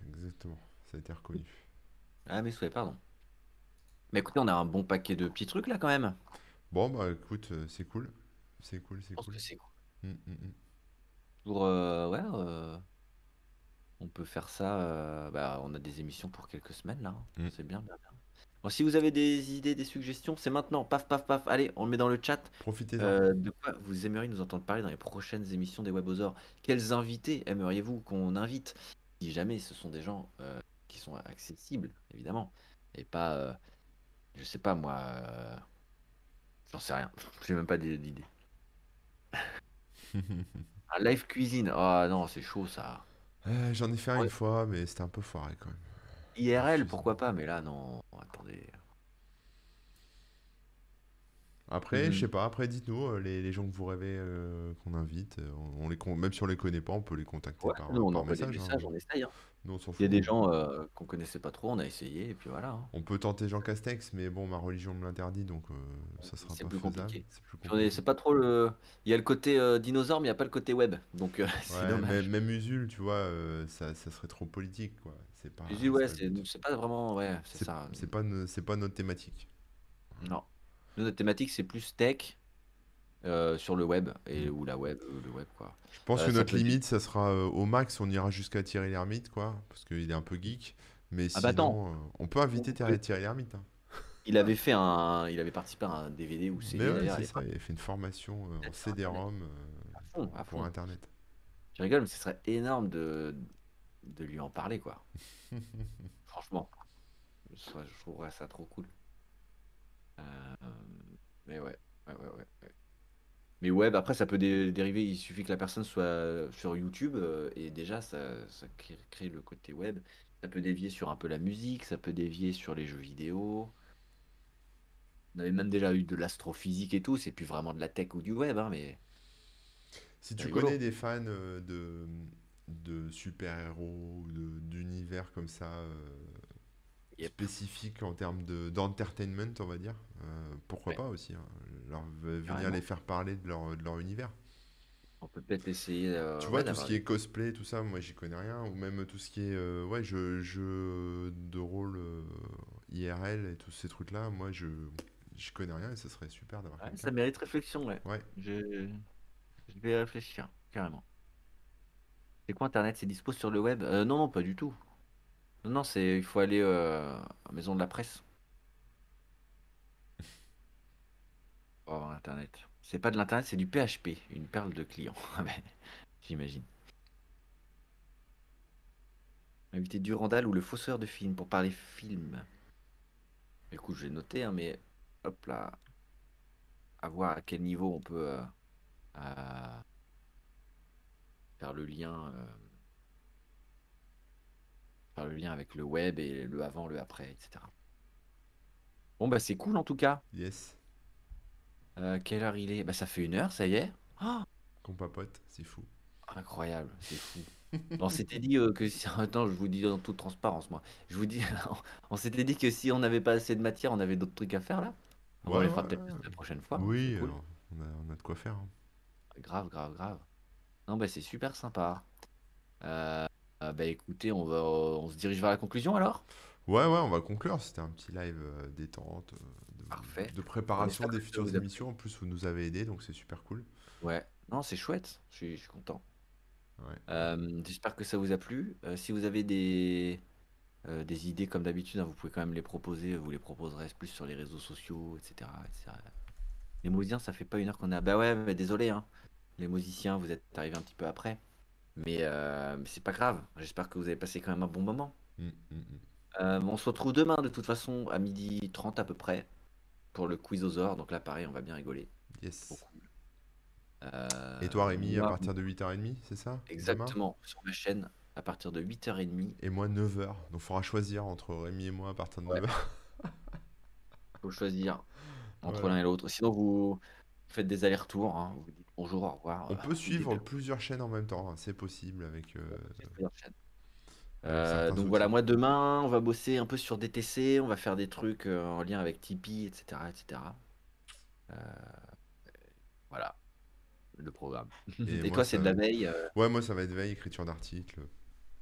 exactement. Ça a été reconnu. Ah, mes souhaits, pardon. Mais écoutez, on a un bon paquet de petits trucs là quand même. Bon, bah écoute, c'est cool. C'est cool, c'est cool. Je pense que c'est cool. Pour, ouais, on peut faire ça. Bah, on a des émissions pour quelques semaines là. Hein. C'est bien, bien, bien. Bon, si vous avez des idées, des suggestions, c'est maintenant. Paf, paf, paf. Allez, on le met dans le chat. Profitez-en. De quoi vous aimeriez nous entendre parler dans les prochaines émissions des Webozor? Quels invités aimeriez-vous qu'on invite? Si jamais ce sont des gens qui sont accessibles, évidemment. Et pas, je sais pas moi, j'en sais rien. J'ai même pas d'idée. Un live cuisine. Ah non, c'est chaud ça. J'en ai fait une fois, mais c'était un peu foiré quand même. IRL, pourquoi pas, mais là, non, attendez. Après, je sais pas, après, dites-nous, les gens que vous rêvez qu'on invite, on les même si on les connaît pas, on peut les contacter par, nous, on par message. Messages, hein. On essaye. Hein. Nous, on s'en fout. Il y a des gens qu'on connaissait pas trop, on a essayé, et puis voilà. Hein. On peut tenter Jean Castex, mais bon, ma religion me l'interdit, donc ça sera pas faisable. C'est pas trop le... Il y a le côté dinosaure, mais il n'y a pas le côté web, donc c'est dommage. Même Usul, tu vois, ça serait trop politique, quoi. C'est pas, c'est pas vraiment... Ouais, c'est ça. C'est pas notre thématique. Non. Nous, notre thématique, c'est plus tech sur le web, ou la web, le web, quoi. Je pense que notre limite, ça sera au max, on ira jusqu'à Thierry L'Hermite, quoi, parce qu'il est un peu geek. Mais sinon, on peut inviter Thierry L'Hermite. Hein. Il avait fait il avait participé à un DVD ou CD. Ouais, c'est ça, il avait fait une formation en CD-ROM pour Internet. Je rigole, mais ce serait énorme de lui en parler, quoi. Franchement, je trouverais ça trop cool. Mais ouais. Mais web, après ça peut dériver, il suffit que la personne soit sur YouTube et déjà ça crée le côté web. Ça peut dévier sur un peu la musique, ça peut dévier sur les jeux vidéo. On avait même déjà eu de l'astrophysique et tout, c'est plus vraiment de la tech ou du web, hein, mais... Si tu connais des fans de super-héros, d'univers comme ça... spécifique en termes d'entertainment, on va dire, pourquoi pas aussi, hein, venir les faire parler de leur univers. On peut peut-être essayer... tu vois, tout ce qui est cosplay, tout ça, moi j'y connais rien, ou même tout ce qui est jeu de rôle IRL et tous ces trucs-là, moi j'y connais rien et ça serait super d'avoir ça mérite réflexion, ouais. Je vais réfléchir, carrément. C'est quoi Internet? C'est dispo sur le web? Non, pas du tout. Non, il faut aller à Maison de la Presse. Oh, Internet. C'est pas de l'Internet, c'est du PHP. Une perle de clients, j'imagine. Invité Durandal ou le fausseur de film pour parler film. Écoute, je vais noter, hein, mais hop là. À voir à quel niveau on peut faire le lien... par le lien avec le web et le avant, le après, etc. Bon, bah c'est cool en tout cas. Yes. Quelle heure il est? Bah ça fait 1 heure, ça y est. Qu'on papote, c'est fou. Incroyable, c'est fou. On s'était dit que si... Attends, je vous dis en toute transparence, moi. Je vous dis... on s'était dit que si on n'avait pas assez de matière, on avait d'autres trucs à faire, là. On les fera peut-être la prochaine fois. Oui, cool. On a de quoi faire. Hein. Grave. Non, bah c'est super sympa. Bah écoutez, on se dirige vers la conclusion alors. Ouais, on va conclure. C'était un petit live détente, de préparation des futures émissions. En plus, vous nous avez aidé, donc c'est super cool. Ouais, non, c'est chouette. Je suis content. Ouais. J'espère que ça vous a plu. Si vous avez des idées comme d'habitude, hein, vous pouvez quand même les proposer. Vous les proposerez plus sur les réseaux sociaux, etc. Les Mousiens, ça fait pas 1 heure qu'on a. Bah ouais, mais désolé. Hein. Les Mousiciens, vous êtes arrivés un petit peu après. Mais c'est pas grave, j'espère que vous avez passé quand même un bon moment. On se retrouve demain de toute façon à 12h30 à peu près pour le Quizozor, donc là pareil on va bien rigoler. Yes. Cool. Et toi Rémi à partir de 8h30, c'est ça? Exactement, sur ma chaîne à partir de 8h30. Et moi 9h, donc il faudra choisir entre Rémi et moi à partir de 9h. faut choisir entre l'un et l'autre. Sinon, vous faites des allers-retours, hein. Vous dites bonjour, au revoir. On peut suivre plusieurs chaînes en même temps, hein. C'est possible avec. Plusieurs chaînes. Donc voilà, moi demain, on va bosser un peu sur DTC, on va faire des trucs en lien avec Tipeee, etc. etc. Voilà le programme. Et moi, toi, c'est de la veille. Ouais, moi, ça va être veille, écriture d'articles,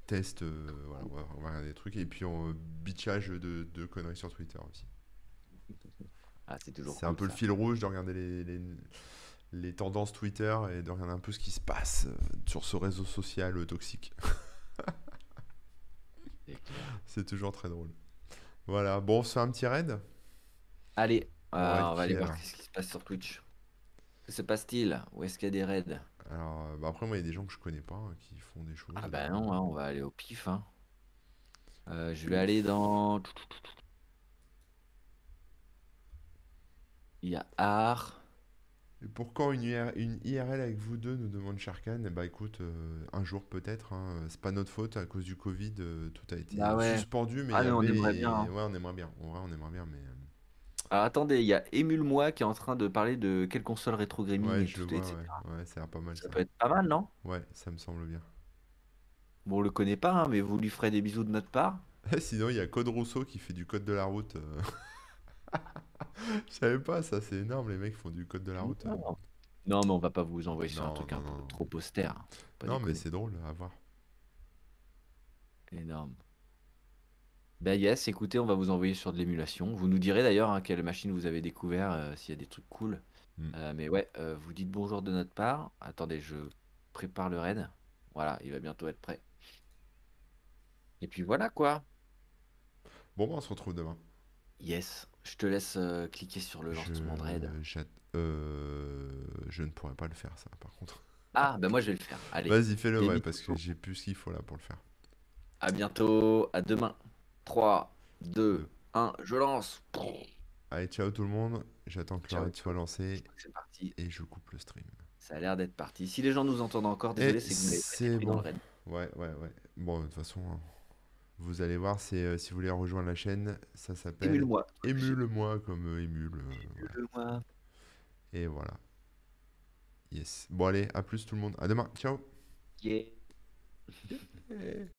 test, voilà, on va regarder des trucs, et puis on bitchage de conneries sur Twitter aussi. Ah, c'est toujours cool, un peu ça. Le fil rouge de regarder les tendances Twitter et de regarder un peu ce qui se passe sur ce réseau social toxique. C'est toujours très drôle. Voilà, bon, on se fait un petit raid. Allez, on va aller voir ce qui se passe sur Twitch. Que se passe-t-il? Où est-ce qu'il y a des raids? Alors, bah après, moi, il y a des gens que je connais pas hein, qui font des choses. Ah bah non, hein, on va aller au pif. Hein. Je vais aller dans... Il y a art. Et pour quand une IRL avec vous deux, nous demande Sharkan? Eh bah écoute, un jour peut-être, hein. C'est pas notre faute, à cause du Covid, tout a été suspendu. Mais on aimerait bien. Hein. Ouais, on aimerait bien. Ouais, on aimerait bien, mais... Alors attendez, il y a Emule-moi qui est en train de parler de quelle console rétro gaming et tout, etc. Ouais, ça a l'air pas mal. Ça peut être pas mal, non? Ouais, ça me semble bien. Bon, on le connaît pas, hein, mais vous lui ferez des bisous de notre part. Sinon, il y a Code Rousseau qui fait du code de la route. Je savais pas, ça c'est énorme, les mecs font du code de la route. Non, non mais on va pas vous envoyer sur un truc un peu trop austère. Non, mais c'est drôle à voir. Énorme. Ben yes, écoutez, on va vous envoyer sur de l'émulation. Vous nous direz d'ailleurs hein, quelle machine vous avez découvert, s'il y a des trucs cool. Mais ouais, vous dites bonjour de notre part. Attendez, je prépare le raid. Voilà, il va bientôt être prêt. Et puis voilà quoi. Bon, ben, on se retrouve demain. Yes, je te laisse cliquer sur le lancement de raid. Je ne pourrais pas le faire ça, par contre. Ah, ben moi je vais le faire. Allez. Vas-y, fais-le, ouais, parce que j'ai plus ce qu'il faut là pour le faire. À bientôt, à demain. 3, 2, 1, je lance. Allez, ciao tout le monde. J'attends que la raid soit lancée. C'est parti. Et je coupe le stream. Ça a l'air d'être parti. Si les gens nous entendent encore, désolé, c'est que vous avez pris dans le raid. Ouais, ouais, ouais. Bon, de toute façon, vous allez voir, si vous voulez rejoindre la chaîne, ça s'appelle Émule-moi. Émule-moi comme émule. Émule-moi. Voilà. Et voilà. Yes. Bon, allez, à plus tout le monde. À demain. Ciao. Yeah.